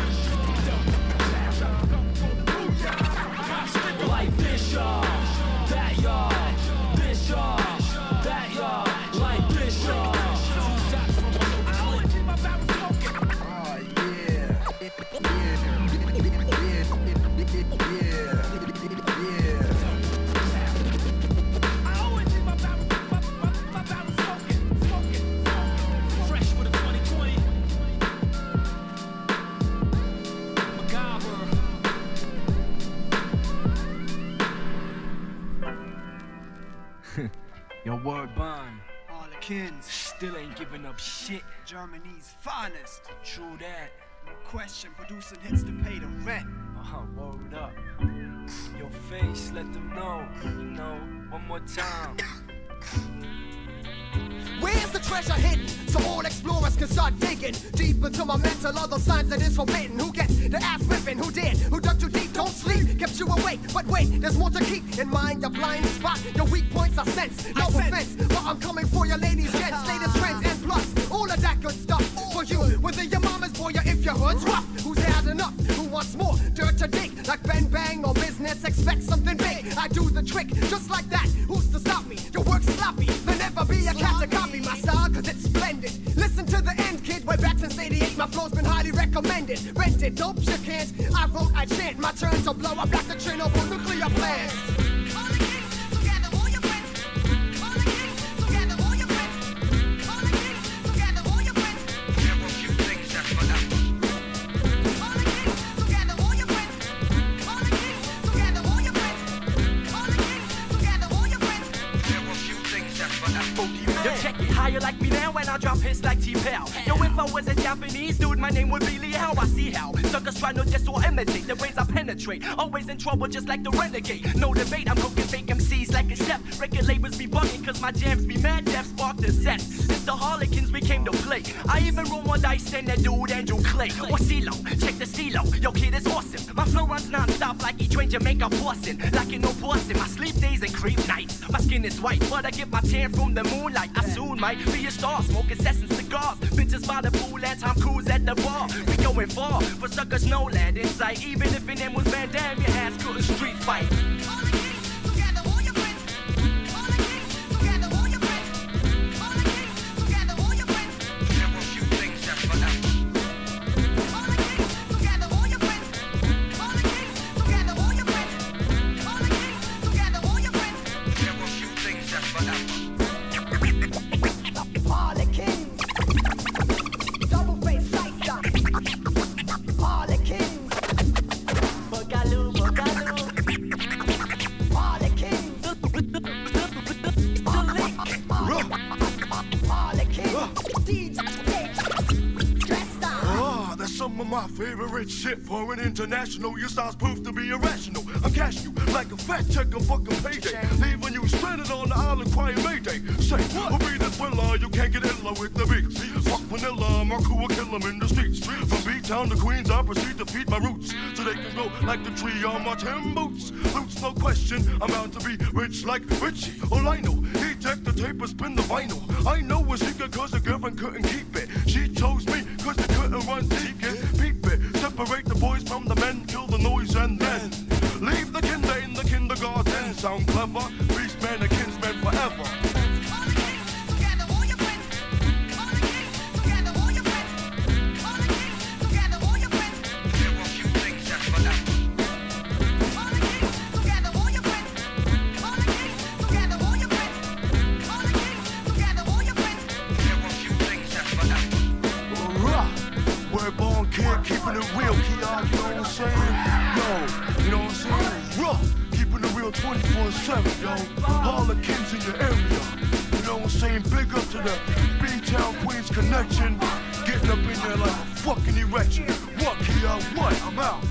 this y'all, that y'all, this y'all, that y'all, like this y'all. Your word bond, all the kins still ain't giving up shit. Germany's finest, true that. No question, producing hits to pay the rent. Word up. Your face, let them know. You know, one more time. Where's the treasure hidden? So all explorers can start digging deep into my mental, all those signs that is forbidden. Who gets the ass whipping? Who did? Who dug too deep? Don't sleep, kept you awake. But wait, there's more to keep in mind. Your blind spot, your weak points are sense. No offense, but I'm coming for your ladies, gents, latest trends, and plus all of that good stuff for you. Whether your mama's boy or if your hood's rough, who's had enough? Who wants more? Dirt to dig, like Ben Bang or business. Expect something big. I do the trick, just like that. Who's to stop me? Your work's sloppy. There'll never be a cat to copy my style, cause it's splendid. Listen to the end, kid. Way back since 88, my flow's been highly recommended. Rented, dope, you can't. I wrote, I chant. My turn to blow up like the train over nuclear plants. Call the kings together, all your friends. Call the kings together, all your friends. Call the kings together, all your friends. There were few things that were not. Call the kings together, all your friends. Call the kings together, all your friends. Call the kings together, all your friends. There were few things that were not. Yo, check it, how you like me now when I drop hits like T-Pal. Yo, if I was a Japanese dude, my name would be Liao. I see how suckers try to diss or imitate the ways I penetrate. Always in trouble just like the renegade. No debate, I'm cooking fake MCs like a chef. Record labels be bugging cause my jams be mad. Def spark the set. It's the Harlequins we came to play. I even roll more dice than that dude Andrew Clay. Or CeeLo, check the CeeLo. Yo, kid, it's awesome. My flow runs non-stop like E-Train Jamaica Boston. Like an old Boston, my sleep days and creep nights. My skin is white, but I get my tan from the moonlight. I soon might be a star, smoking sets and cigars. Bitches by the pool and Tom Cruise at the bar. We going far, for suckers no land in sight. Even if your name was Van Damme, your ass could a street fight. All the kings together, all your friends. All the kings together, all your friends. All the kings together, all your friends. There were few things that were not. All the kings together, all your friends. All the kings together, all your friends. All the kings together, all your friends. There were few things that were not. All the kings. Boogaloo, boogaloo. rich shit for an international. Your style's proof to be irrational. I'm cashing you like a fact checker, fucking payday. Leaving you stranded on the island, crying mayday. Say, I'll be the thriller, you can't get illa with the beats. Fuck vanilla, my crew will kill them in the streets. From B-Town to Queens, I proceed to feed my roots. So they can go like the tree on my tin boots. Roots, no question, I'm out to be rich like Richie. All I know, he take the tape and spin the vinyl. I know a secret cause the girlfriend couldn't keep it. She chose me cause they couldn't run deep it. Peep it, separate the boys from the men, kill the noise and then leave the kinder in the kindergarten. Sound clever, beast man and kinsman forever. Keeping it real, Kia, you know what I'm saying? Yo, you know what I'm saying? Rough, keeping it real 24/7, yo. All the kids in your area, you know what I'm saying? Big up to the B-Town Queens connection. Getting up in there like a fucking erection. What, Kia, what? I'm out.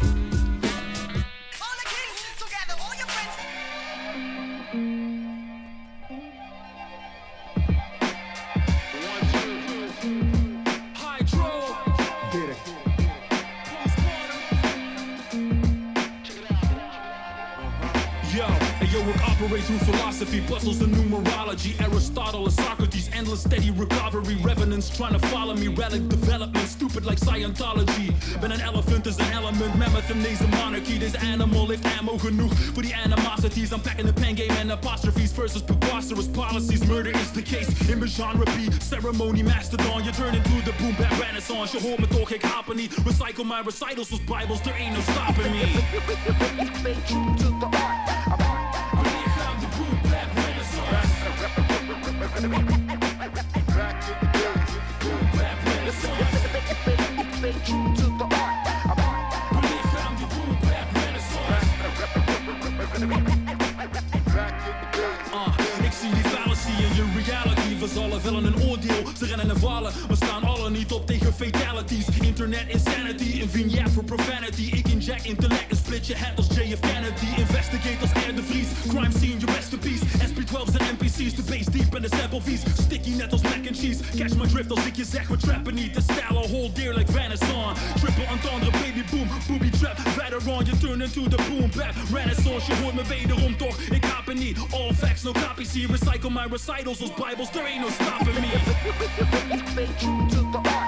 Through philosophy, puzzles and numerology, Aristotle and Socrates, endless steady recovery, revenants trying to follow me, relic development, stupid like Scientology. Ben an elephant is an element, mammoth and there's a monarchy, there's animal, if ammo genoeg for the animosities, I'm packing the pen game and apostrophes versus preposterous policies, murder is the case, in the genre B, ceremony mastodon, you turn into the boom bap renaissance, je hoort me toch, ik hapen niet, recycle my recitals with Bibles, there ain't no stopping me. Stay true to the art. Ik zie die fallacy in je reality. We zullen willen een oordeel, ze rennen en vallen. We staan allen niet op tegen fatalities. Internet insanity, een vignette voor profanity. Ik inject intellect en split je head als JF Kennedy. Investigate als Air de Vries, crime scene, your rest in peace. SP12's en NPC's, de bass deep en de sample vies. Sticky net als mac and cheese, catch my drift als ik je zeg. We trappen niet, de style al hold dear like Renaissance. Triple entendre, baby boom, booby trap. Verder on, you turn into the boom bap. Renaissance, je hoort me wederom toch, ik haap er niet. All facts, no copies here, recycle my recitals als Bibles. There ain't no stopping me. Stay true to the art.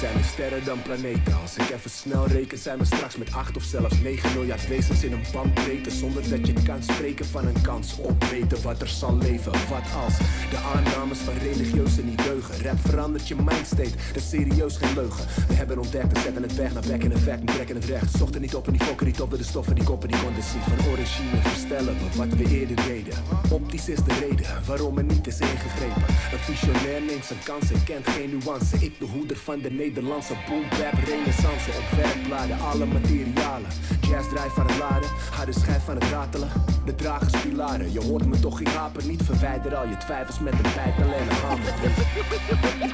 We zijn meer sterren dan planeten. Als ik even snel reken zijn we straks met 8 of zelfs 9 miljard wezens in een bandbreedte. Zonder dat je kan spreken van een kans op weten wat er zal leven. Wat als de aannames van religieuzen niet deugen. Rap verandert je mindstate, dat is serieus geen leugen. We hebben ontdekt en zetten het weg naar back in effect. En trekken het recht, zochten niet op en die fokken niet op. De stoffen die koppen die konden zien. Van origine verstellen we wat we eerder deden. Optisch is de reden waarom er niet is ingegrepen. Een visionair neemt zijn kans en kent geen nuance. Ik de hoeder van de Nederlandse boom bap renaissance. Opwerkbladen, alle materialen. Jazz draai van het laden, harde schijf van het ratelen. De dragerspilaren, je hoort me toch, ik haper niet. Verwijder al je twijfels met een bijtel en een hamer.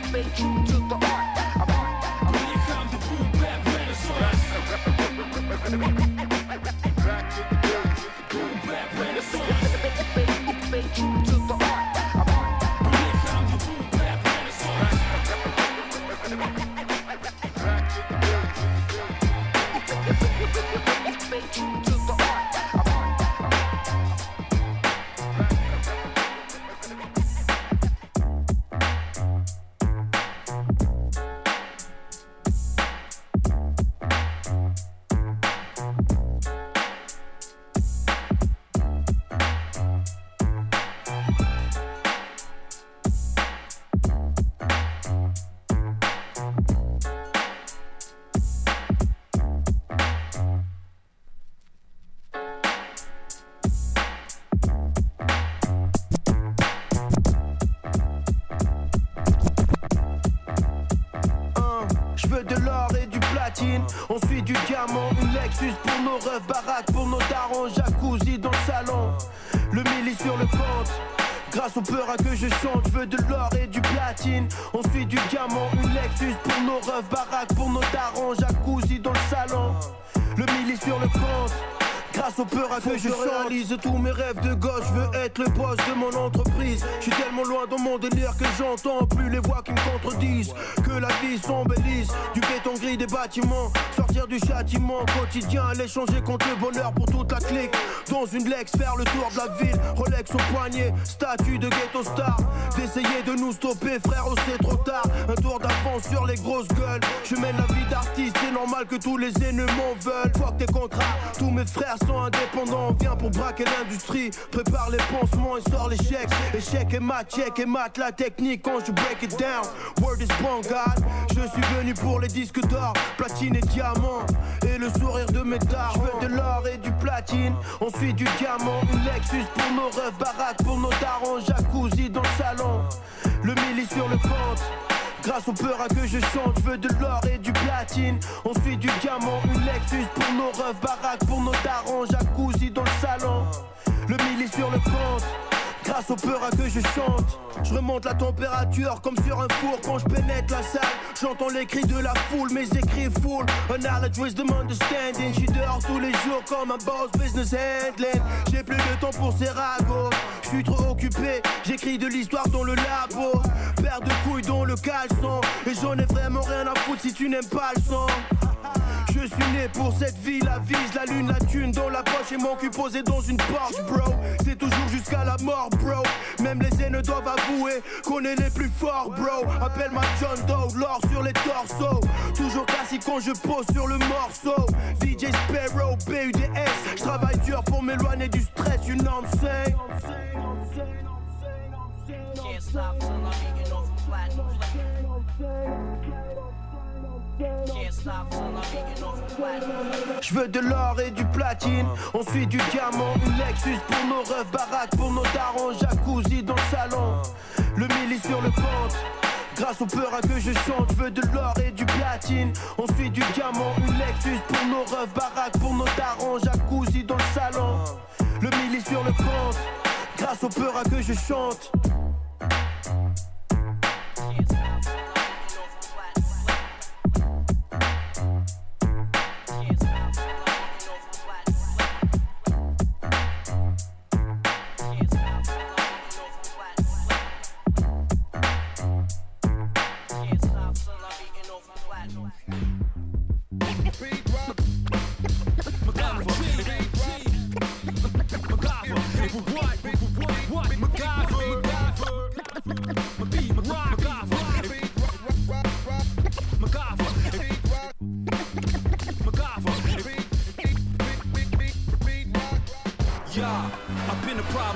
Stay true to the art. Here comes the boom bap renaissance. Back to the boom bap renaissance. Stay true to the art. Ensuite du diamant, une Lexus pour nos refs, baraque pour nos darons, jacuzzi dans le salon, le milli sur le compte. Grâce aux peurs que je chante, je veux de l'or et du platine. On suit du diamant, une Lexus pour nos refs, baraque pour nos darons, jacuzzi dans le salon, le milli sur le compte. Grâce aux peurs que je réalise tous mes rêves de gosse, je veux être le boss de mon entreprise. Je suis tellement loin dans mon délire que j'entends plus les voix qui me contredisent. Que la vie s'embellisse, du béton gris des bâtiments. Sortir du châtiment quotidien, aller changer contre le bonheur pour toute la clique. Dans une Lex, faire le tour de la ville, Rolex au poignet, statut de ghetto star. D'essayer de nous stopper, frère, oh c'est trop tard. Un tour d'avance sur les grosses gueules. Je mène la vie d'artiste, c'est normal que tous les ennemis m'en veulent. Fuck tes contrats, tous mes frères sont indépendants, on vient pour braquer l'industrie. Prépare les pansements et sort les chèques. Échec et mat, check et mat, la technique quand je break it down. Word is born, God. Je suis venu pour les disques d'or, platine et diamant, et le sourire de mes darons. Je veux de l'or et du platine, on suit du diamant. Une Lexus pour nos refs, baraque pour nos darons, jacuzzi dans le salon, le milli sur le compte. Grâce aux peurs que je chante, je veux de l'or et du platine. On suit du diamant, une Lexus pour nos refs, baraque pour nos darons, jacuzzi dans le salon, le milli sur le compte. Grâce aux peurs que je chante, je remonte la température comme sur un four. Quand je pénètre la salle, j'entends les cris de la foule, mes écrits full. An knowledge, wisdom, understanding. J'suis dehors tous les jours comme un boss, business handling. J'ai plus de temps pour ces ragots, j'suis trop occupé, j'écris de l'histoire dans le labo. Paire de couilles dans le caleçon, et j'en ai vraiment rien à foutre si tu n'aimes pas le son. Je suis né pour cette vie, la vise, la lune, la thune dans la poche et mon cul posé dans une porte, bro. C'est toujours jusqu'à la mort, bro. Même les haines doivent avouer qu'on est les plus forts, bro. Appelle ma John Doe, l'or sur les torsos. Toujours classique quand je pose sur le morceau. DJ Sparrow, BUDS. J'travaille dur pour m'éloigner du stress, you know I'm saying. Can't stop till I'm hanging off a platinum. Je veux de l'or et du platine, on suit du diamant. Une Lexus pour nos refs, baraque pour nos darons, jacuzzi dans le salon, le milli sur le compte. Grâce aux peurs que je chante, je veux de l'or et du platine, on suit du diamant. Une Lexus pour nos refs, baraque pour nos darons, jacuzzi dans le salon, le milli sur le compte. Grâce aux peurs que je chante.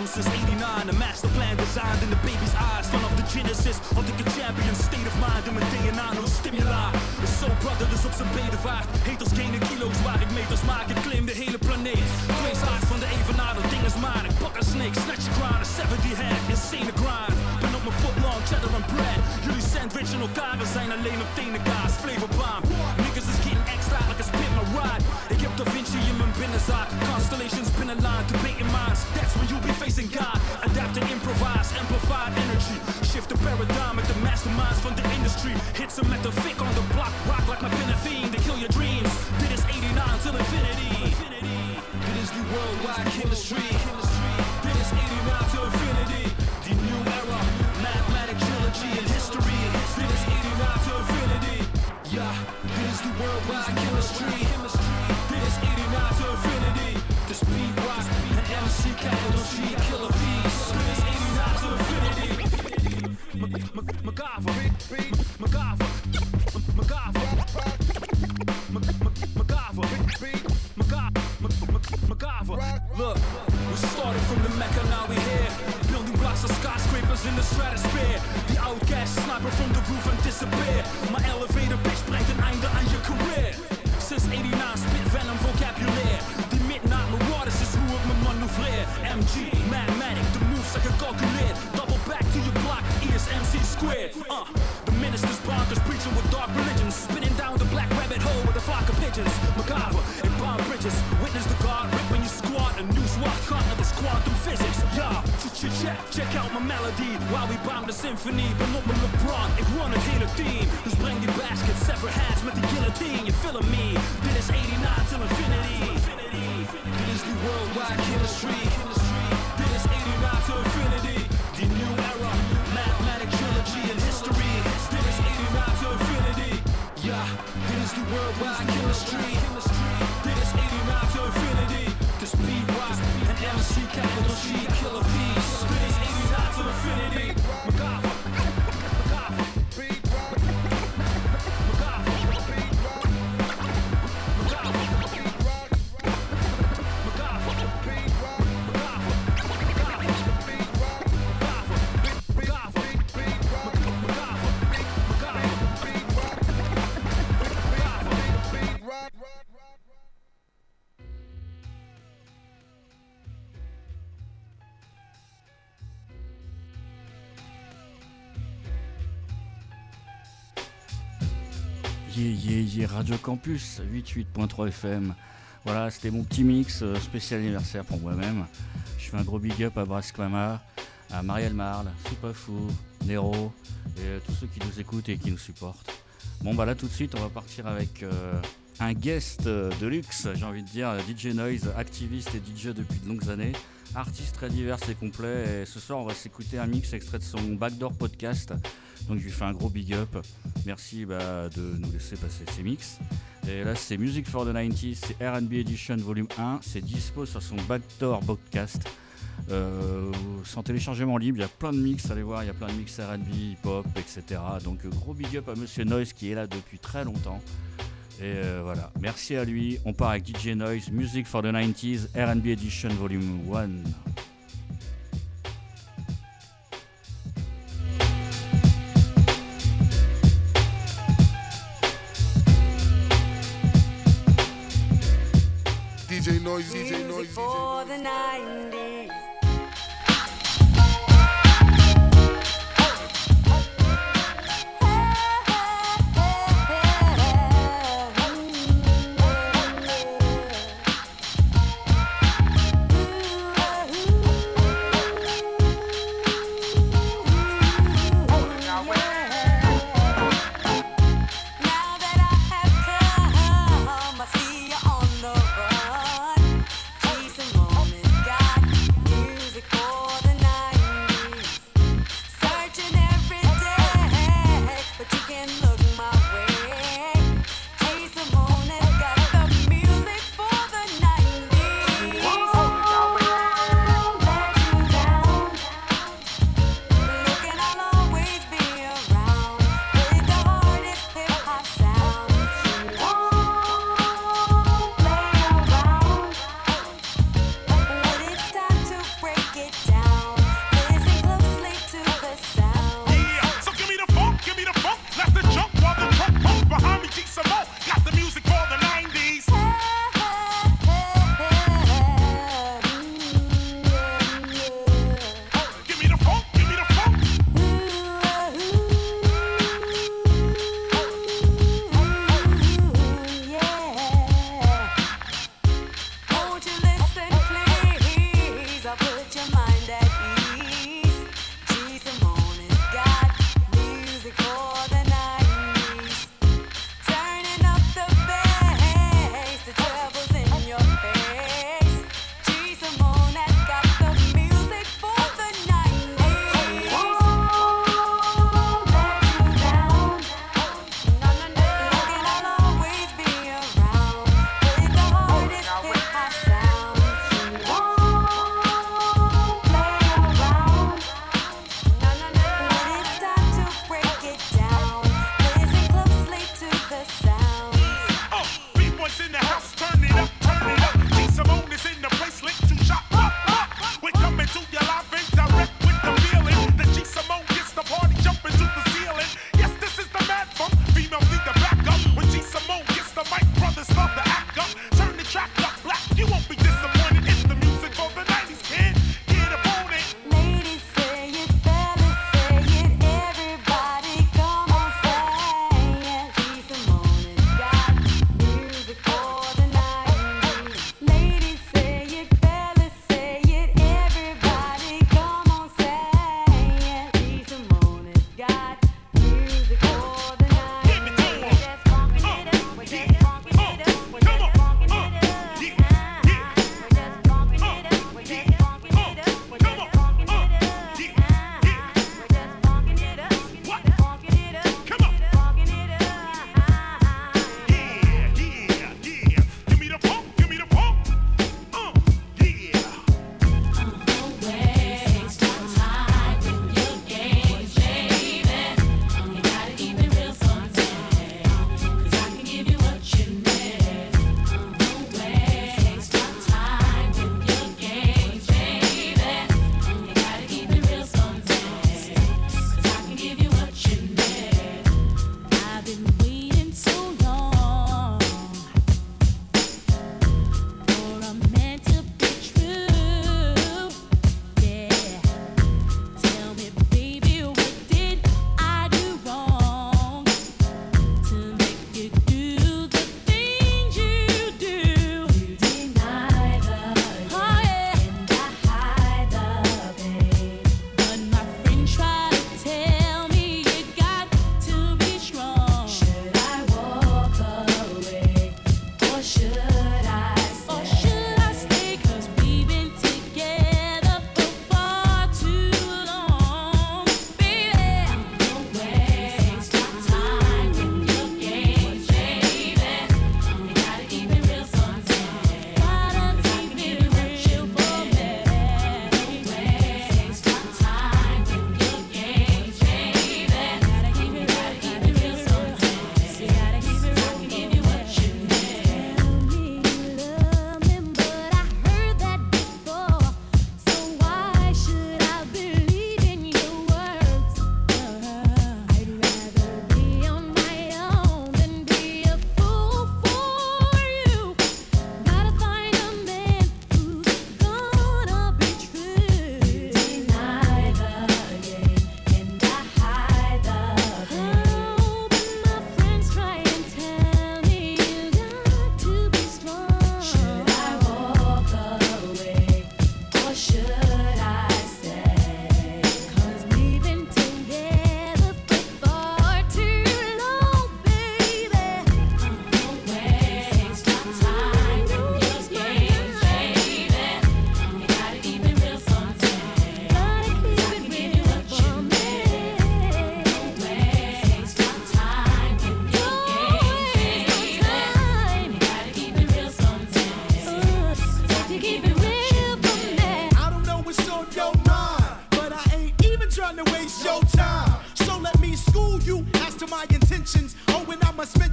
Since 89, the master plan designed in the baby's eyes. Fun of the genesis, authentic champion, state of mind. In mijn DNA, no stimuli. It's so brother, dus op zijn benen vaart. Haters gainen kilo's waar ik meters maak. Ik claim de hele planeet. Twee aard van de evenaar, dat ding is mine. Ik pak een snake, snatch a grind, a 70 hand, insane grind. Ben op mijn footlong, cheddar en bread. Jullie sandwich en elkaar, we zijn alleen op tenen kaas. Flavor bomb, niggas is getting extra, like a spit my ride. Ik heb Da Vinci in mijn binnenzaak. Constellations binnenlaan, debating minds. That's when you be facing God. Adapt and improvise, amplify energy. Shift the paradigm at the masterminds from the industry. Hits them at the fic on the block. Rock like my Benefine, they kill your dreams. This is 89 till infinity. This is the worldwide chemistry. This is 89 till infinity. The new era, mathematic trilogy and history. This is 89 till infinity. Yeah, this is the worldwide chemistry. This is 89 till infinity. This beat rock and MC capital G killer bees. This is 89 till infinity. MacGyver. Look, we started from the Mecca, now we here. Building blocks of skyscrapers in the stratosphere. The outcast sniper from the roof and disappear. My elevator bitch brengt een einde aan je career. Since 89 spit venom vocabulaire. Die midnight marauders is hoe ik me manoeuvreer. MG, mathematic, de moves zijn gecalculeerd. Double back to your block, ESMC squared. The ministers, bonkers, preaching with dark religions. Spinning down the black rabbit hole with a flock of pigeons. MacGyver and bomb bridges. Witness the God rip when you squat. A new SWAT, caught in this quantum physics. Yeah, ch-ch-chat. Check out my melody while we bomb de symphony. Ben op mijn LeBron, ik run het hele team. Dus breng die basket, sever heads met die guillotine. You feelin' me? Dit is 89 till infinity. Dit is die worldwide chemistry. Dit is 89 till infinity. The new era, mathematic trilogy and history. Dit is 89 till infinity. Yeah, dit is die worldwide chemistry. Dit is 89 till infinity. This B-Rock and MC Capital G Killer Bees. Dit is 89 till infinity. MacGyver, MacGyver, B-Rock, MacGyver, B-Rock, MacGyver, B-Rock, MacGyver, B-Rock, Radio Campus 88.3 FM. Voilà, c'était mon petit mix spécial anniversaire pour moi-même. Je fais un gros big up à Brasco, à Marielle Marle, Super Fou, Nero et tous ceux qui nous écoutent et qui nous supportent. Bon bah là tout de suite on va partir avec un guest de luxe, j'ai envie de dire, DJ Noise, activiste et DJ depuis de longues années, artiste très divers et complet, et ce soir on va s'écouter un mix extrait de son Backdoor podcast. Donc je lui fais un gros big up, merci de nous laisser passer ces mix. Et là c'est Music for the 90s, c'est R&B Edition volume 1, c'est dispo sur son Backdoor podcast, sans téléchargement libre, il y a plein de mix, allez voir, il y a plein de mix R&B, hip-hop, etc. Donc gros big up à Monsieur Noise qui est là depuis très longtemps. Et voilà, merci à lui, on part avec DJ Noise, Music for the 90s, R&B Edition volume 1. DJ Noise, DJ Noise, DJ for the 90s.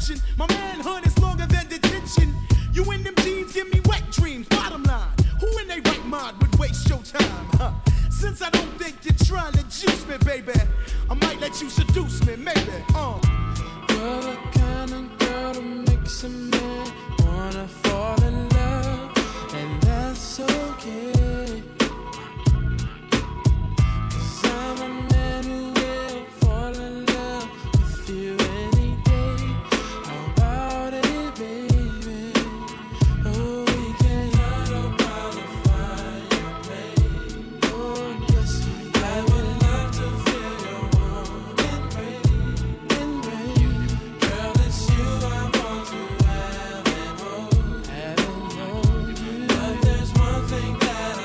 attention. My manhood is longer than detention. You and them jeans give me wet dreams. Bottom line, who in they right mind would waste your time? Huh? Since I don't think you're trying to juice me, baby, I might let you seduce me, maybe. You're the kind of girl to make some man wanna fall in love, and that's okay. 'Cause I'm a man who will fall in love with you any day. How about it, baby? Oh, we can light up by the fireplace. Oh, yes, we can. I would love to feel your warmth and rain. Girl, it's you I want to have and hold. But there's one thing that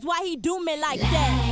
knows why he do me like that.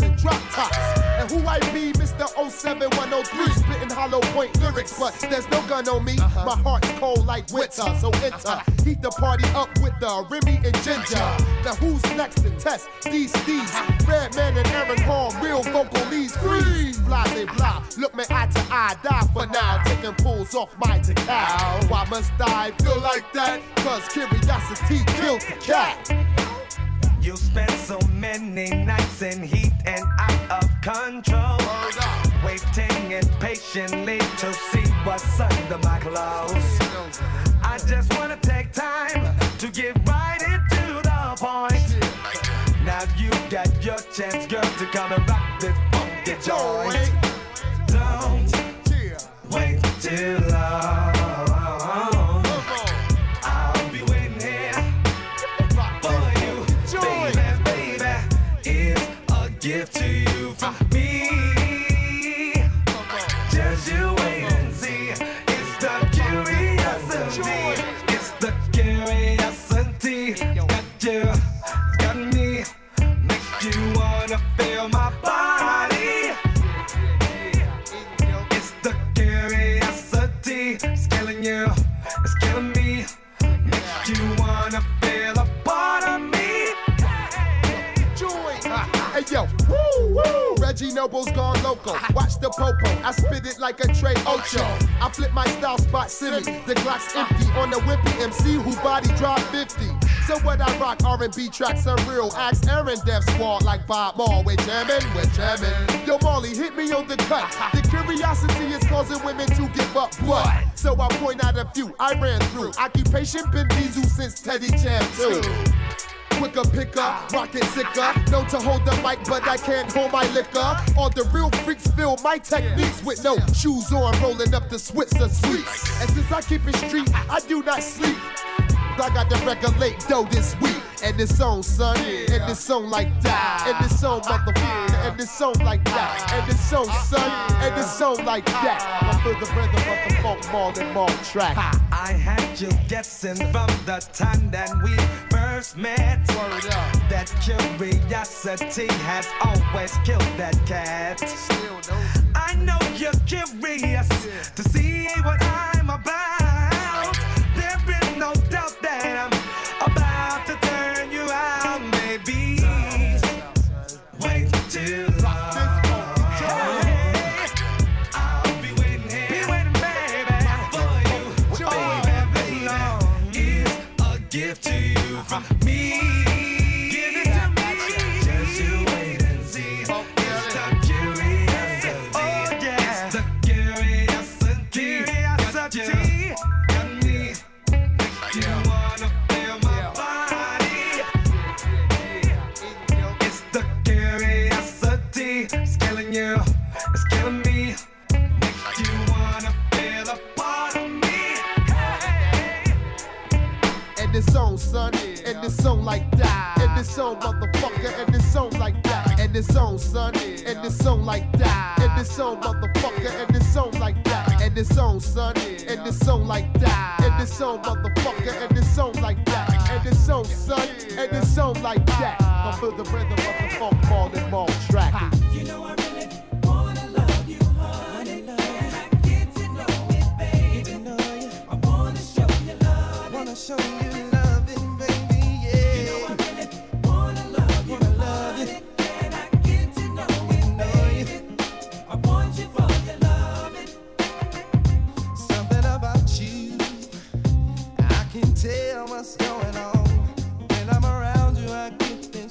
And drop tops, and who I be, Mr. 07103, spitting hollow point lyrics, but there's no gun on me. My heart's cold like winter, so enter. Heat the party up with the Remy and Ginger. Now who's next to test these steeds? Redman and Aaron Horn, real vocal leads. Freeze, blase blah. Look me eye to eye, die for now. Taking pulls off my decal. Why must I feel like that? 'Cause curiosity killed the cat. You spent so many nights in heat and out of control, waiting impatiently to see what's under my clothes. I just wanna take time to get right into the point. Now you got your chance, girl, to come and rock this funky joint. Don't wait too long. Noble's gone loco, watch the popo. I spit it like a Trey Ocho. I flip my style spot silly. The Glock's empty on the whippy MC who body drive 50. So what I rock R&B tracks are real. Axe Aaron Def Squad like Bob Maul. We're jamming. Yo Molly, hit me on the cut. The curiosity is causing women to give up blood. So I point out a few I ran through. Occupation been Bizu since Teddy Jam too. Quicker picker, rocket sicker. Known to hold the mic, but I can't hold my liquor. All the real freaks feel my techniques with no shoes on, rolling up the Switzer sweets. And since I keep it street, I do not sleep. I got to regulate dough this week. And it's on, son. And it's on like that. And it's on, motherfucker. And it's on like that. And it's on, son. And it's on like that. I feel the rhythm of the funk more than more track. I had you guessing from the time that we first met. That curiosity has always killed that cat. I know you're curious to see what I'm about. There is no doubt that I'm about to turn you out, maybe. Wait till tell what's going on. When I'm around you, I get there.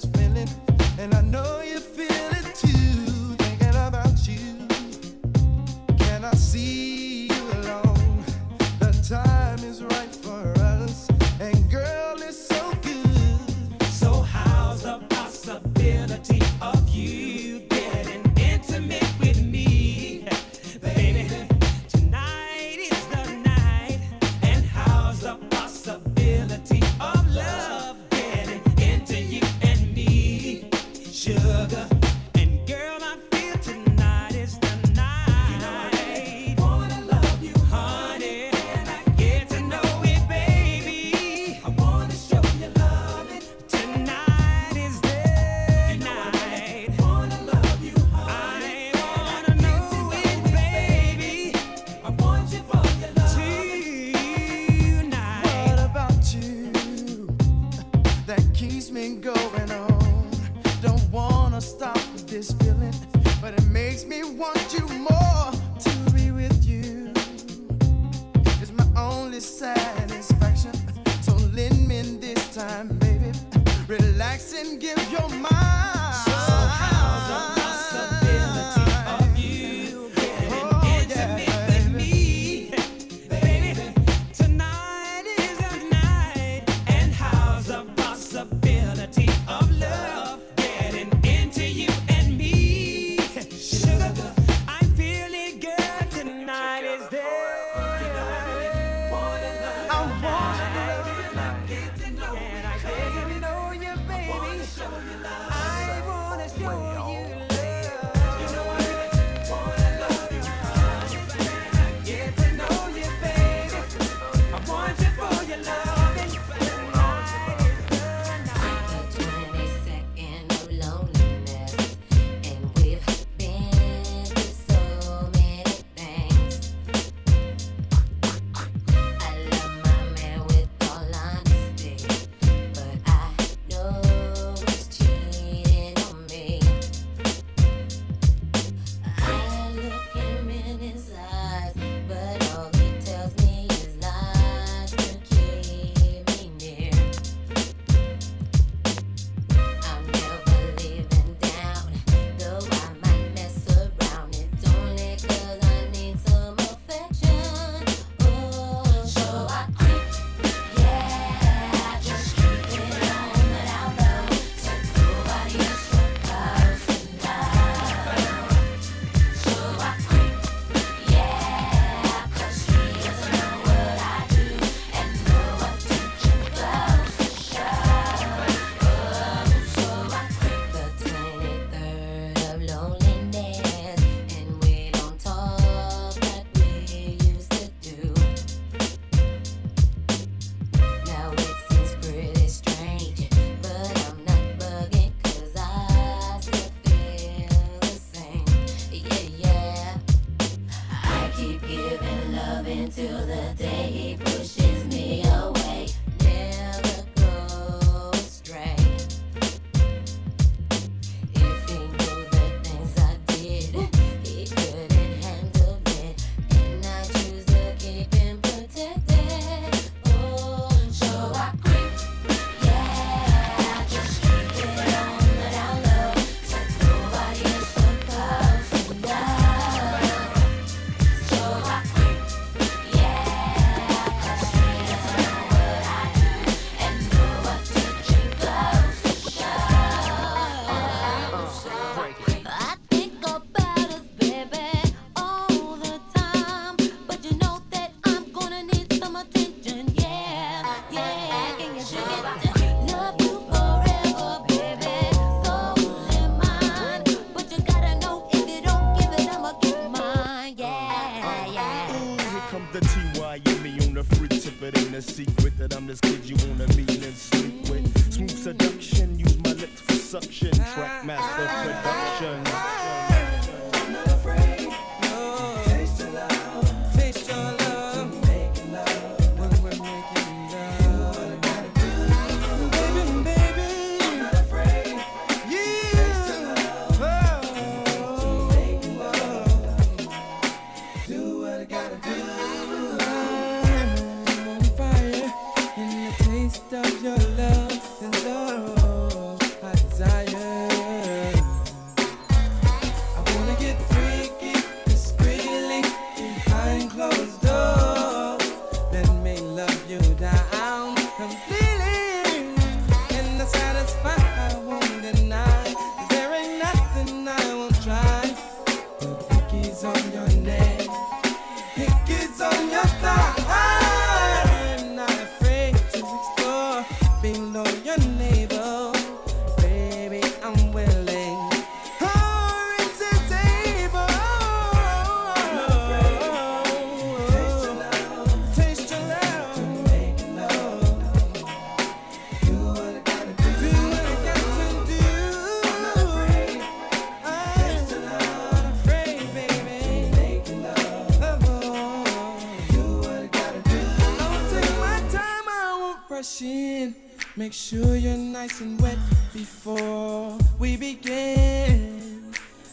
Make sure you're nice and wet before we begin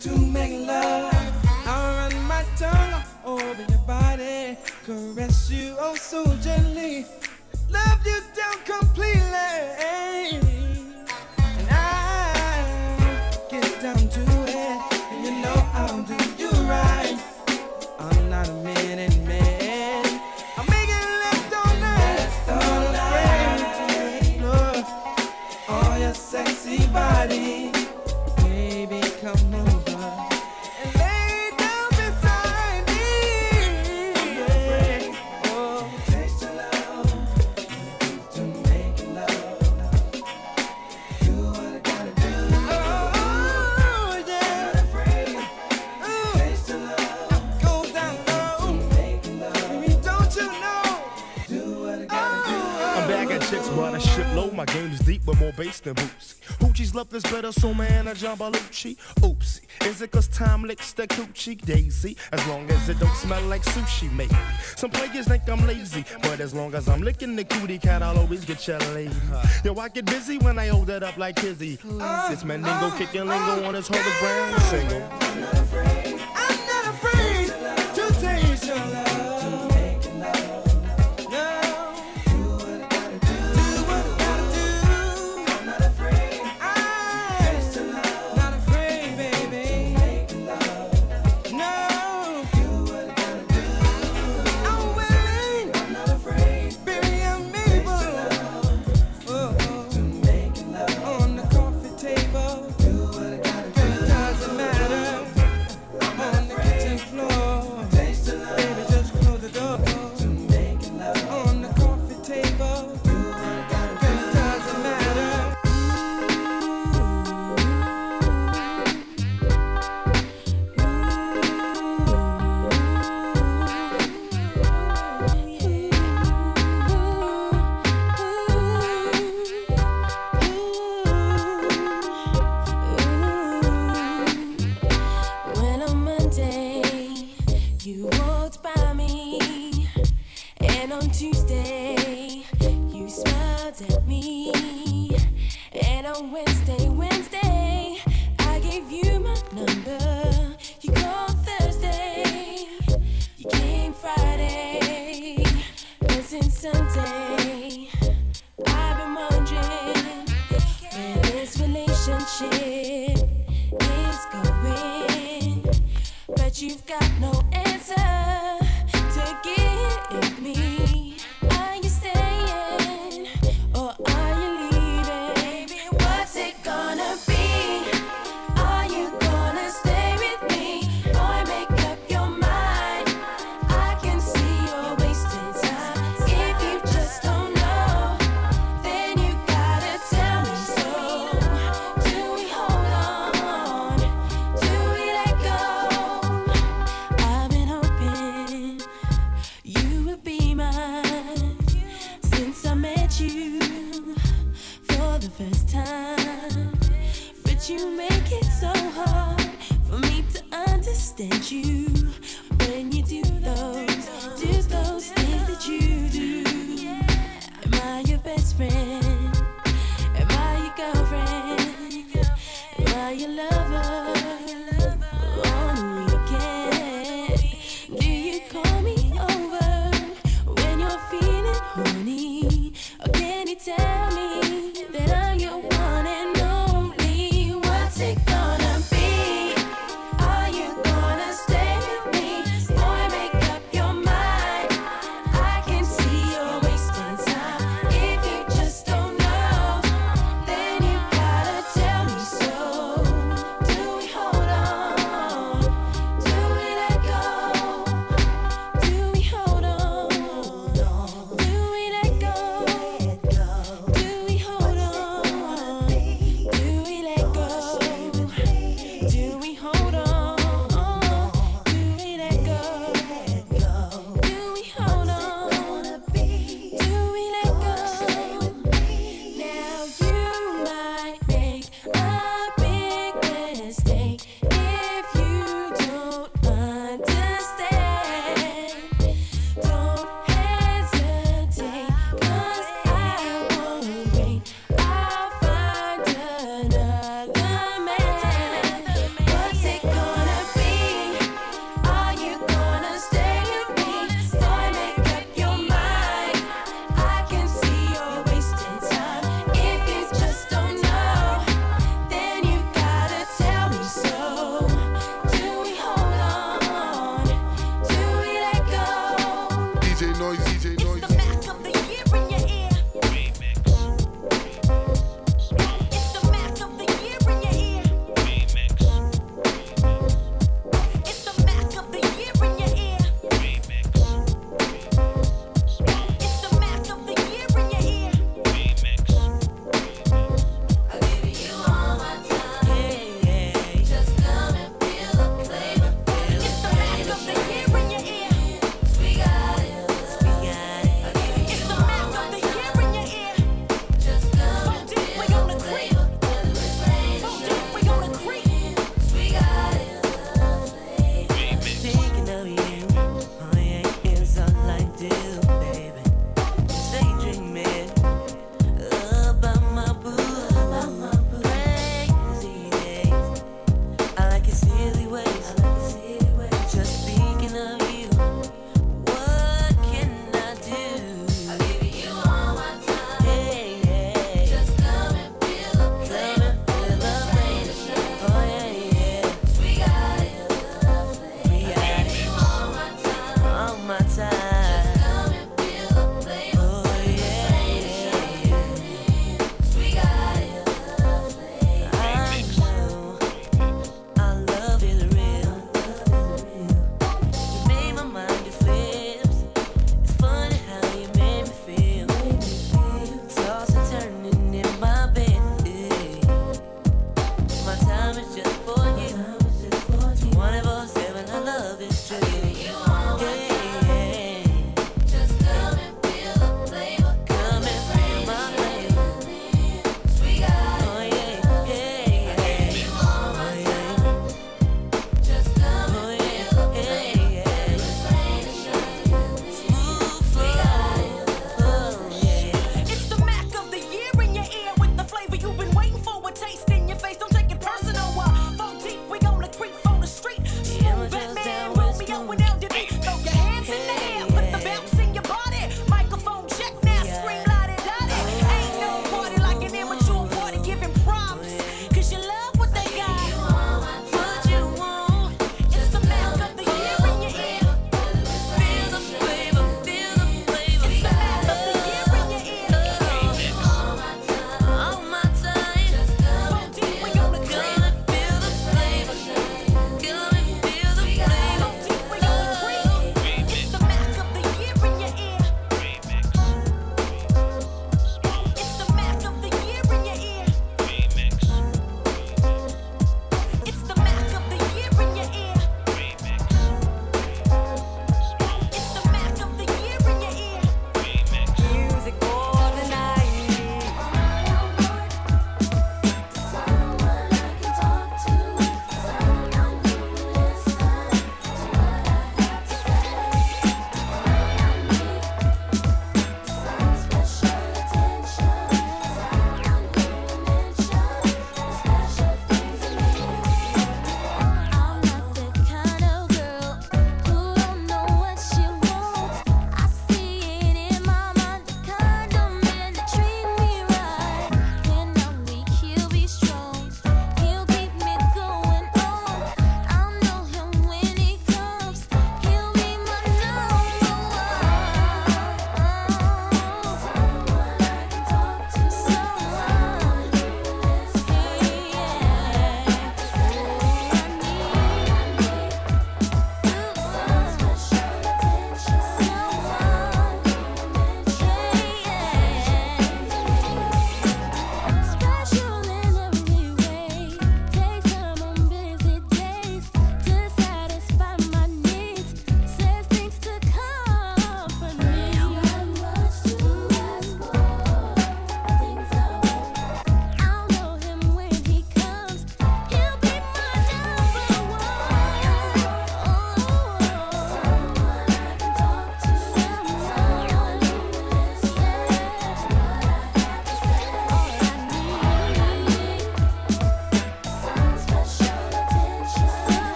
to make love. caress you oh so gently, love you down completely. And I get down to it, and you know I'll do you right. I'm not a minute man, I'll make it last all night. No, all your sexy body, baby, come on. My game is deep with more bass than boots. Hoochie's love is better, so man, I jump a Lucci. Oopsie, is it cause time licks that coochie daisy? As long as it don't smell like sushi, maybe. Some players think I'm lazy, but as long as I'm licking the cootie cat, I'll always get your lady. Yo, I get busy when I hold it up like Kizzy. This Mandingo kicking lingo on his Horace Brown single. I'm not afraid to taste your love. Gonna be? Are you gonna stay with me?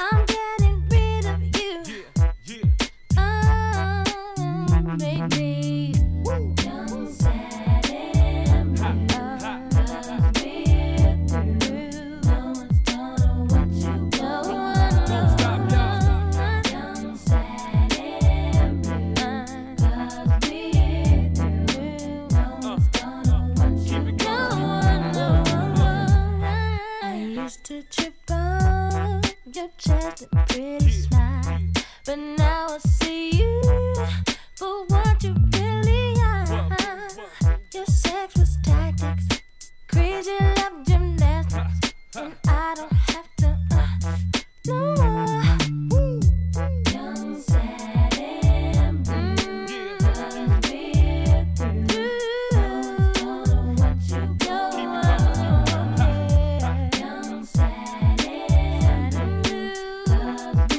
I'm getting rid of But now I see you for what you really are. Your sex was tactics, crazy love gymnastics, and I don't have to no more. Young, sad, and blue, 'cause we're through. Don't know what you want. Young, sad, and blue, 'cause we're through.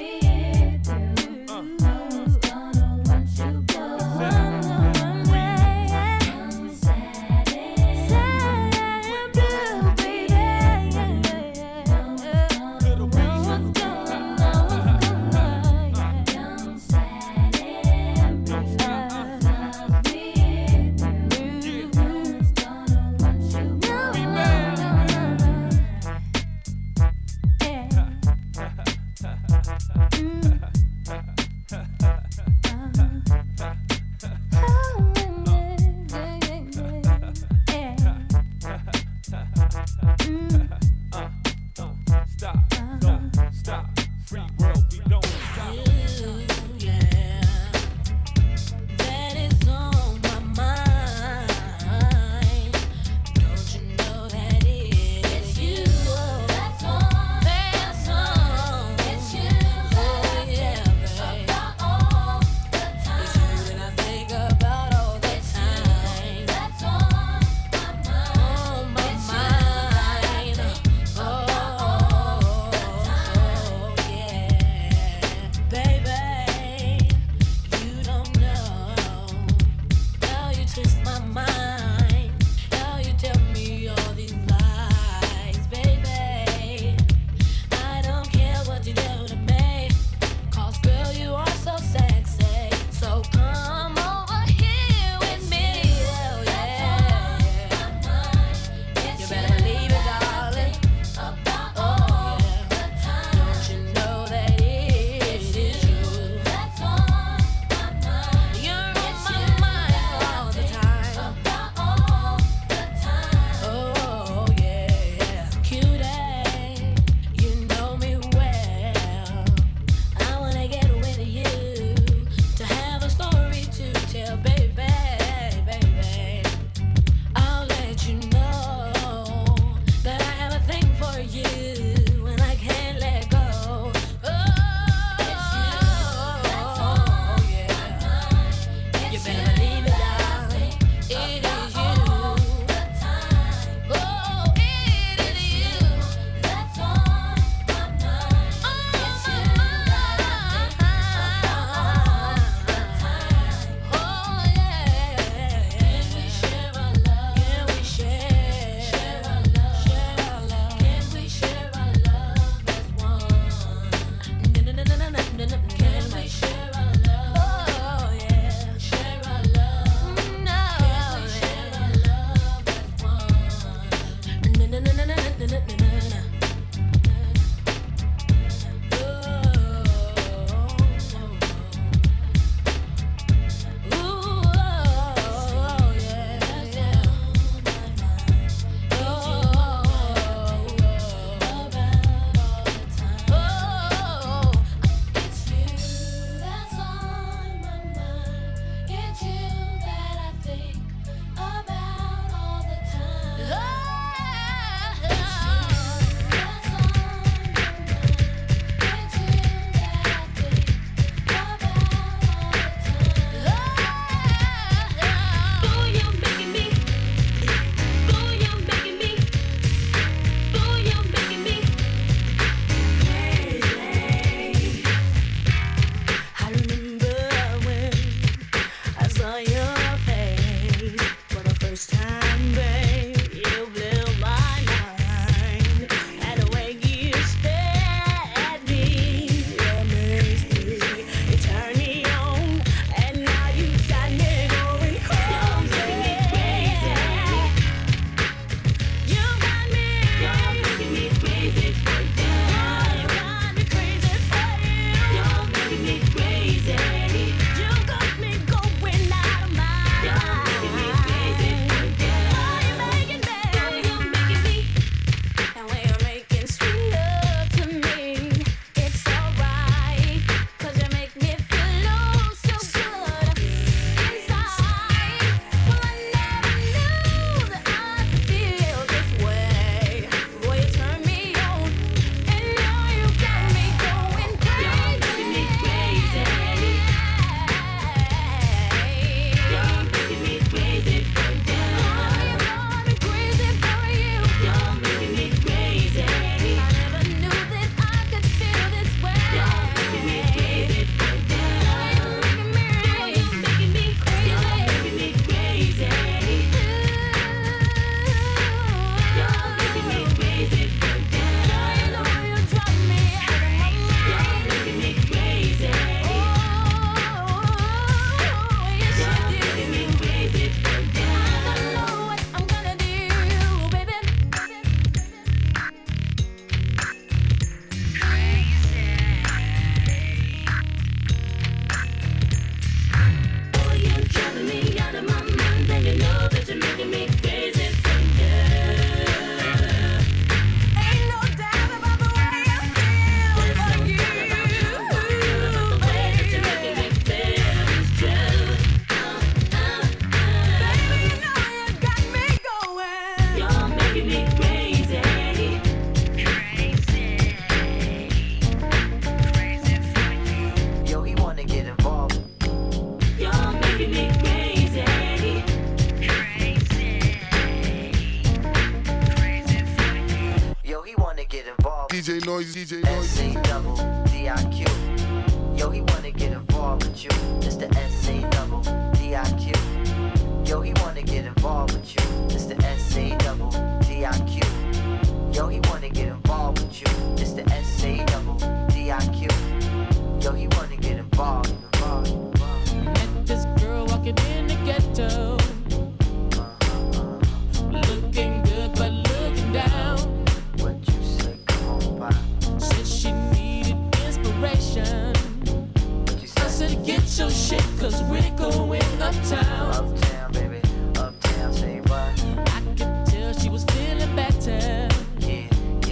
going uptown. Uptown, baby, uptown, say what? I could tell she was feeling better. Yeah,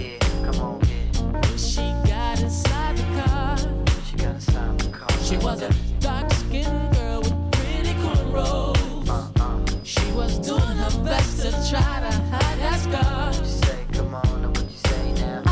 yeah, come on, yeah. When she got inside the car, she was a dark-skinned girl with pretty cornrows. She was doing her best to try to hide that scar. What you say, come on, what you say now?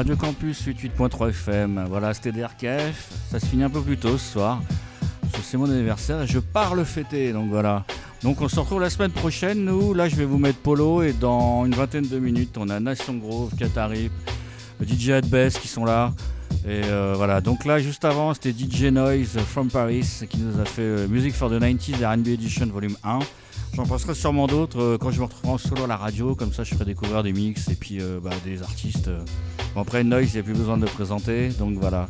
Radio Campus 88.3 FM, voilà, c'était DRKF, ça se finit un peu plus tôt ce soir, c'est mon anniversaire et je pars le fêter, donc voilà. Donc on se retrouve la semaine prochaine, nous, là je vais vous mettre Polo et dans une vingtaine de minutes, on a Nation Grove, Katarip, DJ Adbest qui sont là, et voilà, donc là juste avant c'était DJ Noise from Paris qui nous a fait Music for the 90s R&B Edition Volume 1, j'en penserai sûrement d'autres quand je me retrouverai en solo à la radio, comme ça je ferai découvrir des mix et puis des artistes... Après Noise, il n'y a plus besoin de le présenter, donc voilà.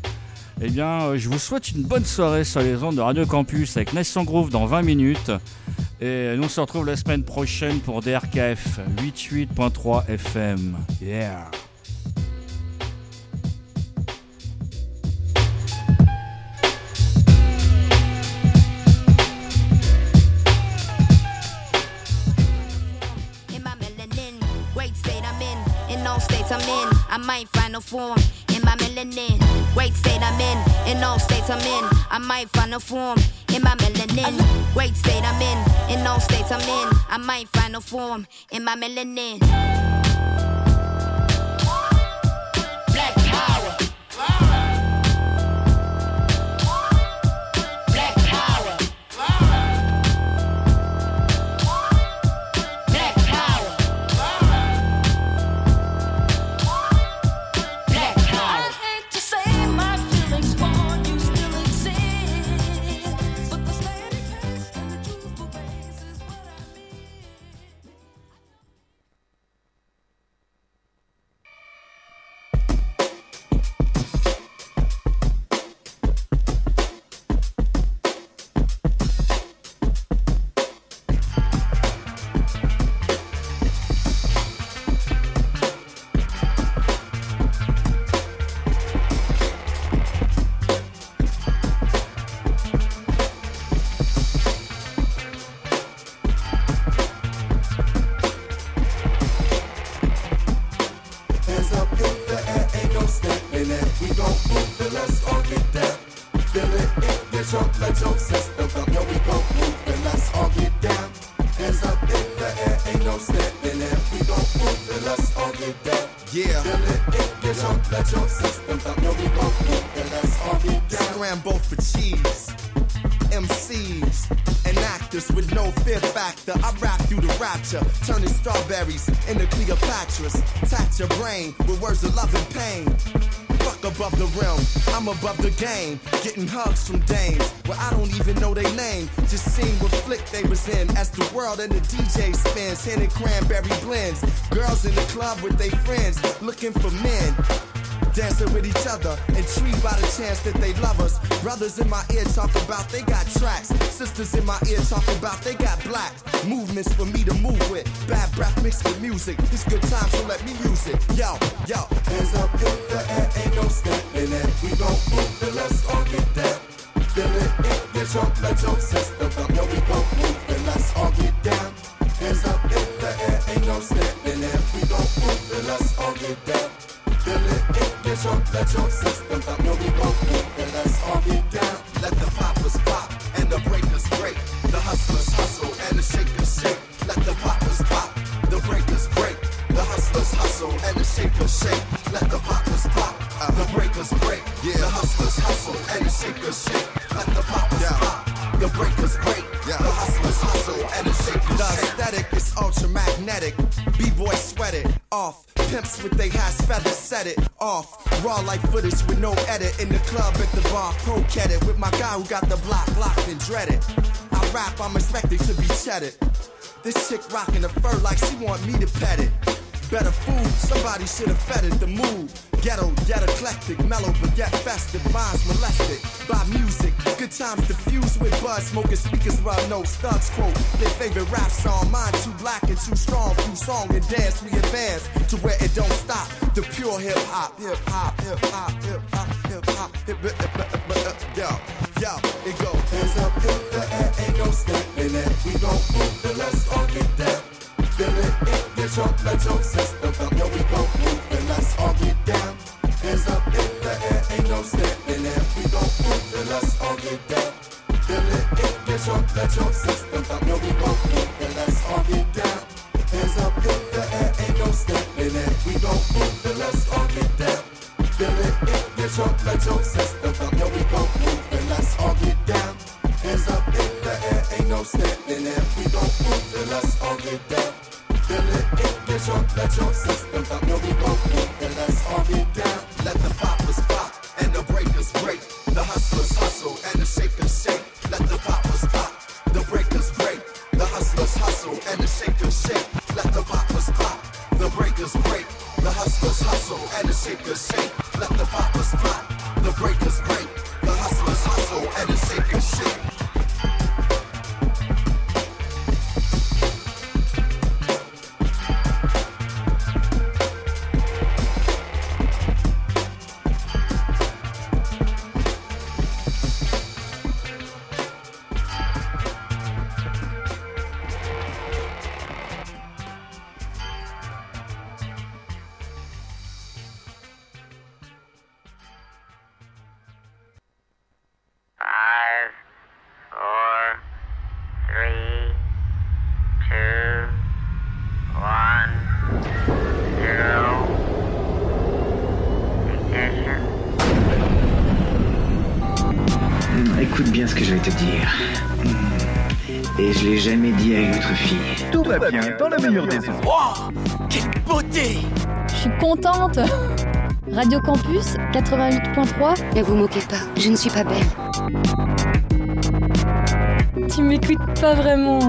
Eh bien, je vous souhaite une bonne soirée sur les ondes de Radio Campus avec Nation Groove dans 20 minutes. Et nous on se retrouve la semaine prochaine pour DRKF 88.3 FM. Yeah! I might find a form in my melanin. Great state I'm in all states I'm in. I might find a form in my melanin. Great state I'm in all states I'm in. I might find a form in my melanin. Black power. Black power. Black power. Drunk like Joseph, the from yo, we gon' move, and let's all get down. Hands up in the air, ain't no standing there. We gon' move, and let's all get down. Yeah. Feel it in your junk like Joseph, the from yo, we gon' move, and let's all get down. Scramble for cheese, MCs, and actors with no fear factor. I rap through the rapture, turning strawberries into Cleopatras. Tat your brain with words of love and pain. Above the realm, I'm above the game. Getting hugs from dames, well I don't even know their name. Just seen what flick they was in. As the world and the DJ spins, handing cranberry blends. Girls in the club with their friends, looking for men. Dancing with each other, intrigued by the chance that they love us. Brothers in my ear talk about they got tracks. Sisters in my ear talk about they got black. Movements for me to move with. Bad breath mixed with music. It's good time, so let me use it. Yo, yo. Hands up in the air, ain't no standing there. We gon' move, then let's all get down. Feel it in your trunk like your sister. Yo, we gon' move, then let's all get down. Hands up in the air, ain't no standing there. We gon' move, then let's all get down. Feel it in your trunk, let your system pop. No, we won't move, and let's all get down. Let the poppers pop, and the breakers break. The hustlers hustle, and the shakers shake. Let the poppers pop, the breakers break. The hustlers hustle, and the shakers shake. Let the poppers pop, the breakers break. The hustlers hustle, and the shakers shake. Let the poppers pop, the breakers break. The hustlers hustle, and the shakers shake. The aesthetic is ultramagnetic. B-boy sweat it off. Pimps with they hats, feathers, set it off. Raw like footage with no edit. In the club at the bar, pro-cat it. With my guy who got the block locked and dreaded. I rap, I'm expected to be cheddar. This chick rockin' the fur like she want me to pet it. Better food, somebody should've fetted the mood. Ghetto, yet eclectic, mellow but yet festive. Minds molested by music. Good times diffused with buzz. Smoking speakers rub notes, thugs quote their favorite rap song. Mine too black and too strong. Through song and dance we advance to where it don't stop. The pure hip hop, hip hop, hip hop, hip hop, hip hop, hip hop. Yo, yo, it goes. Hands up in the air, ain't no standing there. We gon' move, then let's all get down. Feel it in your trunk like your system. Yo, we gon' move, then let's all get down. Hands up in the air, ain't no standing there. We gon' move, then let's all get down. Feel it in your trunk, let your system pop. No, we gon' move, then let's all get down. Hands up in the air, ain't no standing there. We gon' move, then let's all get down. Feel it in your trunk, let your system pop. No, we gon' move, then let's all get down. Hands up in the air, ain't no standing there. We gon' move, then let's all get down. Feel it in your trunk, let your system pop. No, we gon' move, then let's all get down. Let the poppers pop and the breakers break. The hustlers hustle and the shakers shake. Let the poppers pop, the breakers break. The hustlers hustle and the shakers shake. Let the poppers pop, the breakers break. The hustlers hustle and the shakers shake. Let the poppers pop, the breakers break. The hustlers hustle and the shakers shake. Contente. Radio Campus 88.3. Ne vous moquez pas, je ne suis pas belle. Tu m'écoutes pas vraiment.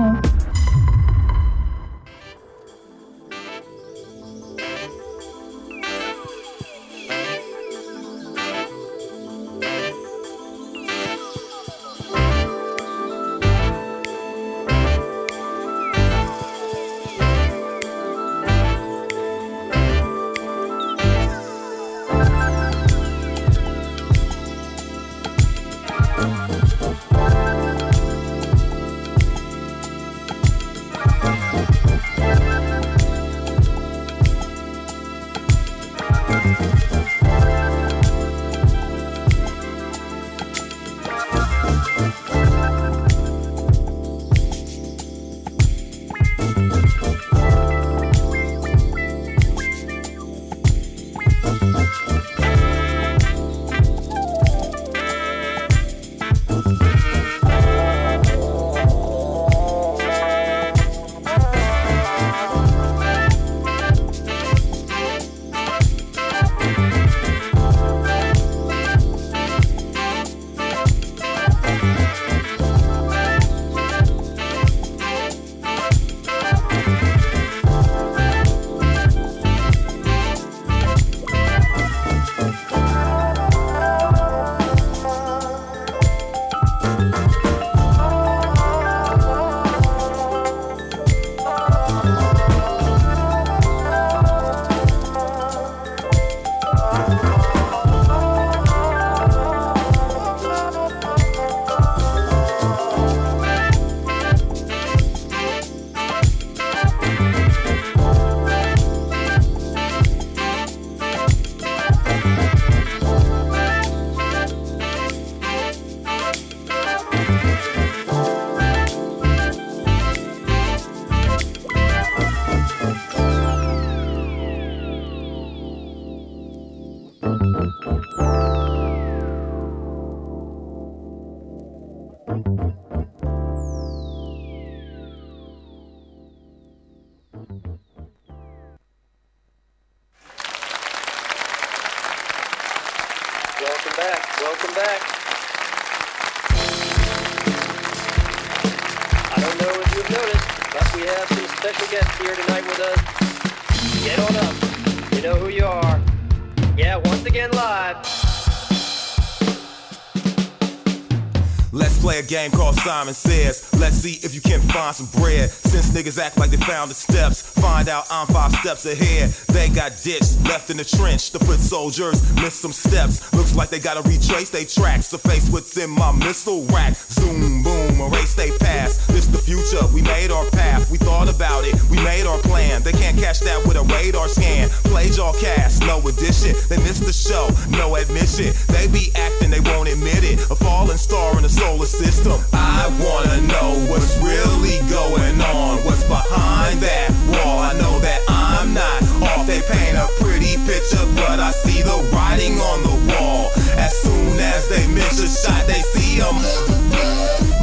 Simon says, let's see if you can find some bread. Since niggas act like they found the steps, find out I'm 5 steps ahead. They got ditched, left in the trench. The foot soldiers missed some steps. Looks like they gotta retrace they tracks. So face what's in my missile rack. Zoom, boom, erase they past. This the future, we made our path. We thought about it, we made our plan. They can't catch that with a radar scan. Played y'all cast, no addition. They missed the show, no admission. They be acting, they won't admit it. A falling star in the solar system. I wanna know what's really going on, what's behind that wall. I know that I'm not off. They paint a pretty picture, but I see the writing on the wall. As soon as they miss a shot, they see 'em.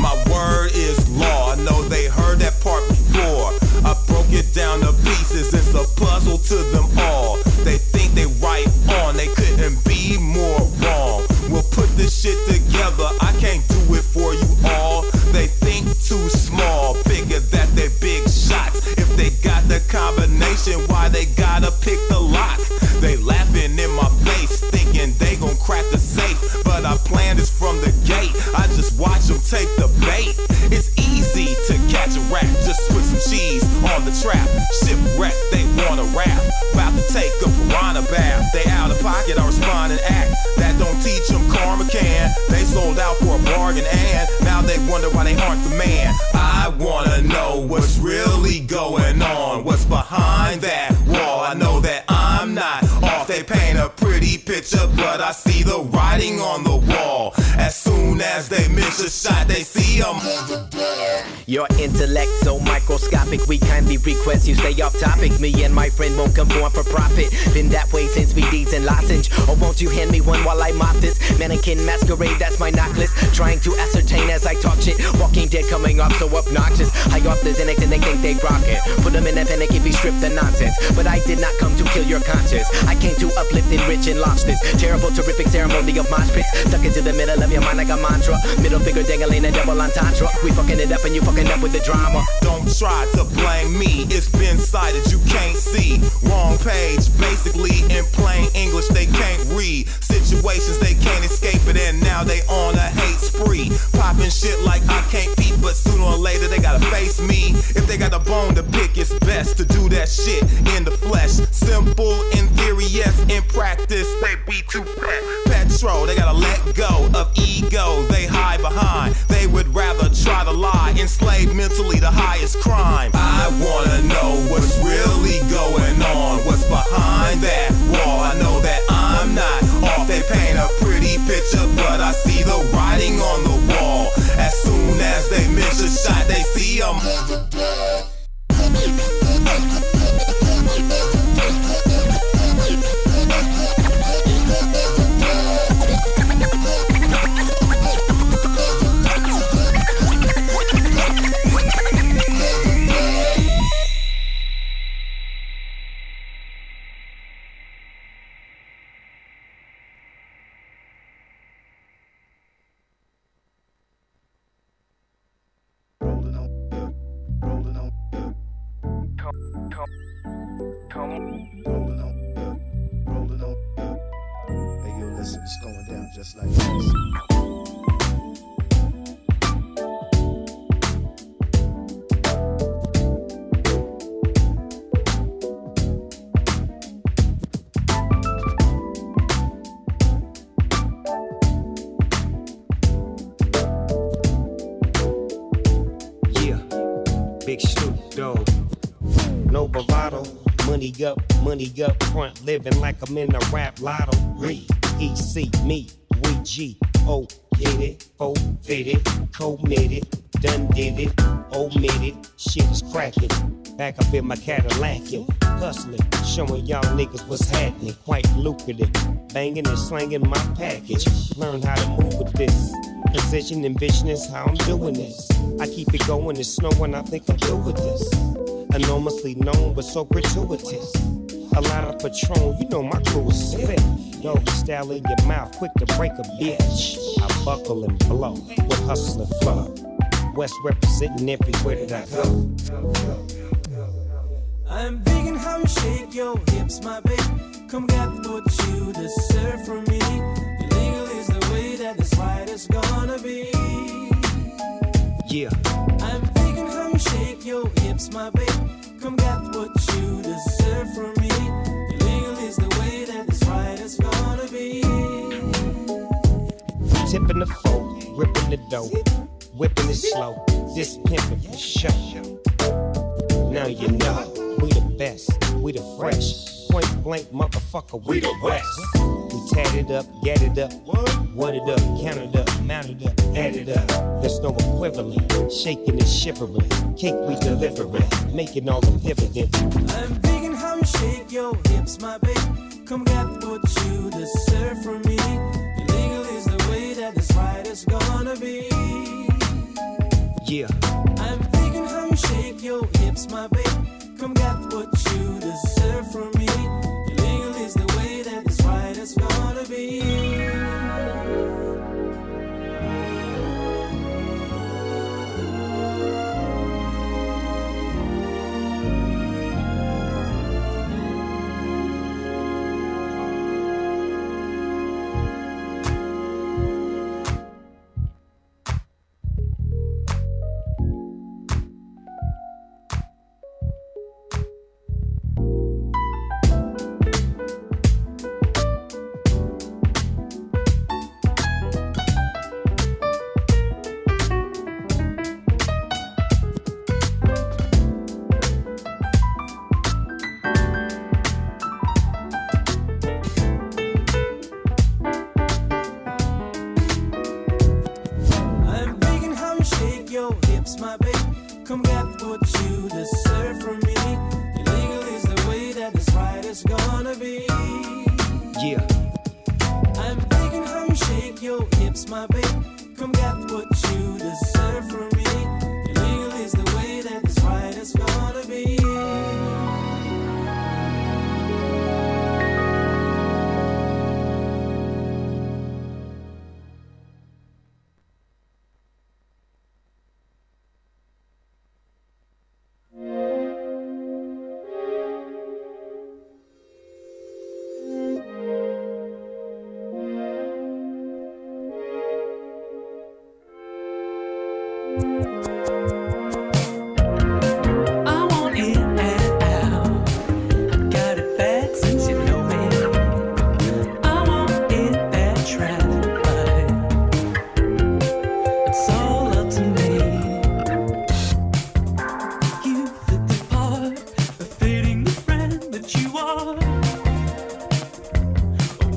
My word is law. I know they heard that part before. I broke it down to pieces. It's a puzzle to them all. They think they right on. They couldn't be more wrong. We'll put this shit together. I can't do it for you all. They think too small. Figure that they're big shots. If they got the combination, why they gotta pick the lock? They laughing in my face, thinking they gon' crack the safe. But I planned this from the gate. I just watch them take the bait. It's easy to catch a rat. Just put some cheese on the trap. Shipwreck, they wanna rap. About to take a piranha bath. They out of pocket, I respond and act. That don't teach them karma can. They sold out for a bargain and now they wonder why they aren't the man. I wanna know what's really going on, what's behind that wall. I know that I'm not off. They paint a pretty picture, but I see the writing on the wall. As soon as they miss a shot, they see 'em. Your intellect so microscopic, we kindly request you stay off topic. Me and my friend won't conform for profit. Been that way since we D's and lozenge. Oh, won't you hand me one while I mop this? Mannequin masquerade, that's my knock list. Trying to ascertain as I talk shit. Walking Dead coming off so obnoxious. High off the Xanax and they think they rock it. Put them in a panic if you strip the nonsense. But I did not come to kill your conscience. I came to uplift, enrich, and launch this terrible, terrific ceremony of mosh pits. Stuck into the middle of your mind like a mantra. Middle finger dangling a double entendre. We fucking it up and you fucking up with the drama. Don't try to blame me. It's been cited, you can't see. Wrong page, basically in plain English they can't read. Situations they can't escape it and now they on a hate spree. Popping shit like I can't beat, but sooner or later they gotta face me. If they got a bone to pick, it's best to do that shit in the flesh. Simple in theory, yes, in practice they be too fat. Petrol, they gotta let go of ego they hide behind. They would rather try to lie, enslaved mentally the highest crime. I wanna know what's really going on, what's behind that wall. I know that I'm not off. They paint a pretty picture, but I see the writing on the wall. As soon as they miss a shot, they see 'em. Money up front, living like I'm in a rap lotto. EC, me, we G, O, get it, forfeit it, committed, done did it, omitted, shit is cracking. Back up in my Cadillac, hustling, showing y'all niggas what's happening. Quite lucrative, banging and slanging my package. Learn how to move with this. Precision and vision is how I'm doing this. I keep it going, it's snowing, I think I'm through with this. Enormously known, but so gratuitous. A lot of Patron, you know my crew is sick. Doggy style in your mouth, quick to break a bitch. I buckle and blow with hustle and flow. West representing everywhere that I go. I'm digging how you shake your hips, my babe. Come get what you deserve from me. Illegal is the way that this fight is gonna be. Yeah. I'm digging how you shake your hips, my babe. Come get what you deserve from me. Illegal is the way that this fight is gonna be. Tipping the folk, ripping the dough, whipping it slow. This pimping for sure. Now you know. We the best, we the fresh, point blank motherfucker, we the west. We tatted up, gatted up, wadded up, counted up, mounted up, added up. There's no equivalent, shaking and shivering, cake we delivering, making all the dividends. I'm digging how you shake your hips, my babe. Come get what you deserve from me. Illegal is the way that this fight is gonna be. Yeah. I'm digging how you shake your hips, my babe. Come get what you deserve from me. Illegal is the way that this fight is gonna be.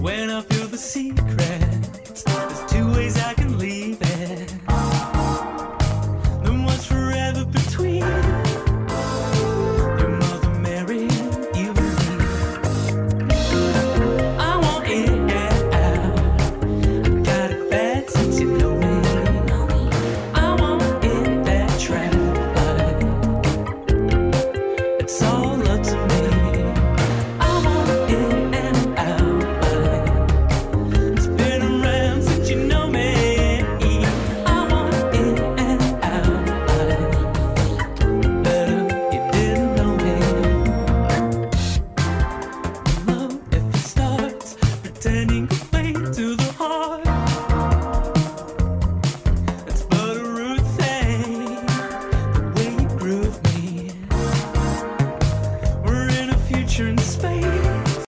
When I feel the sea.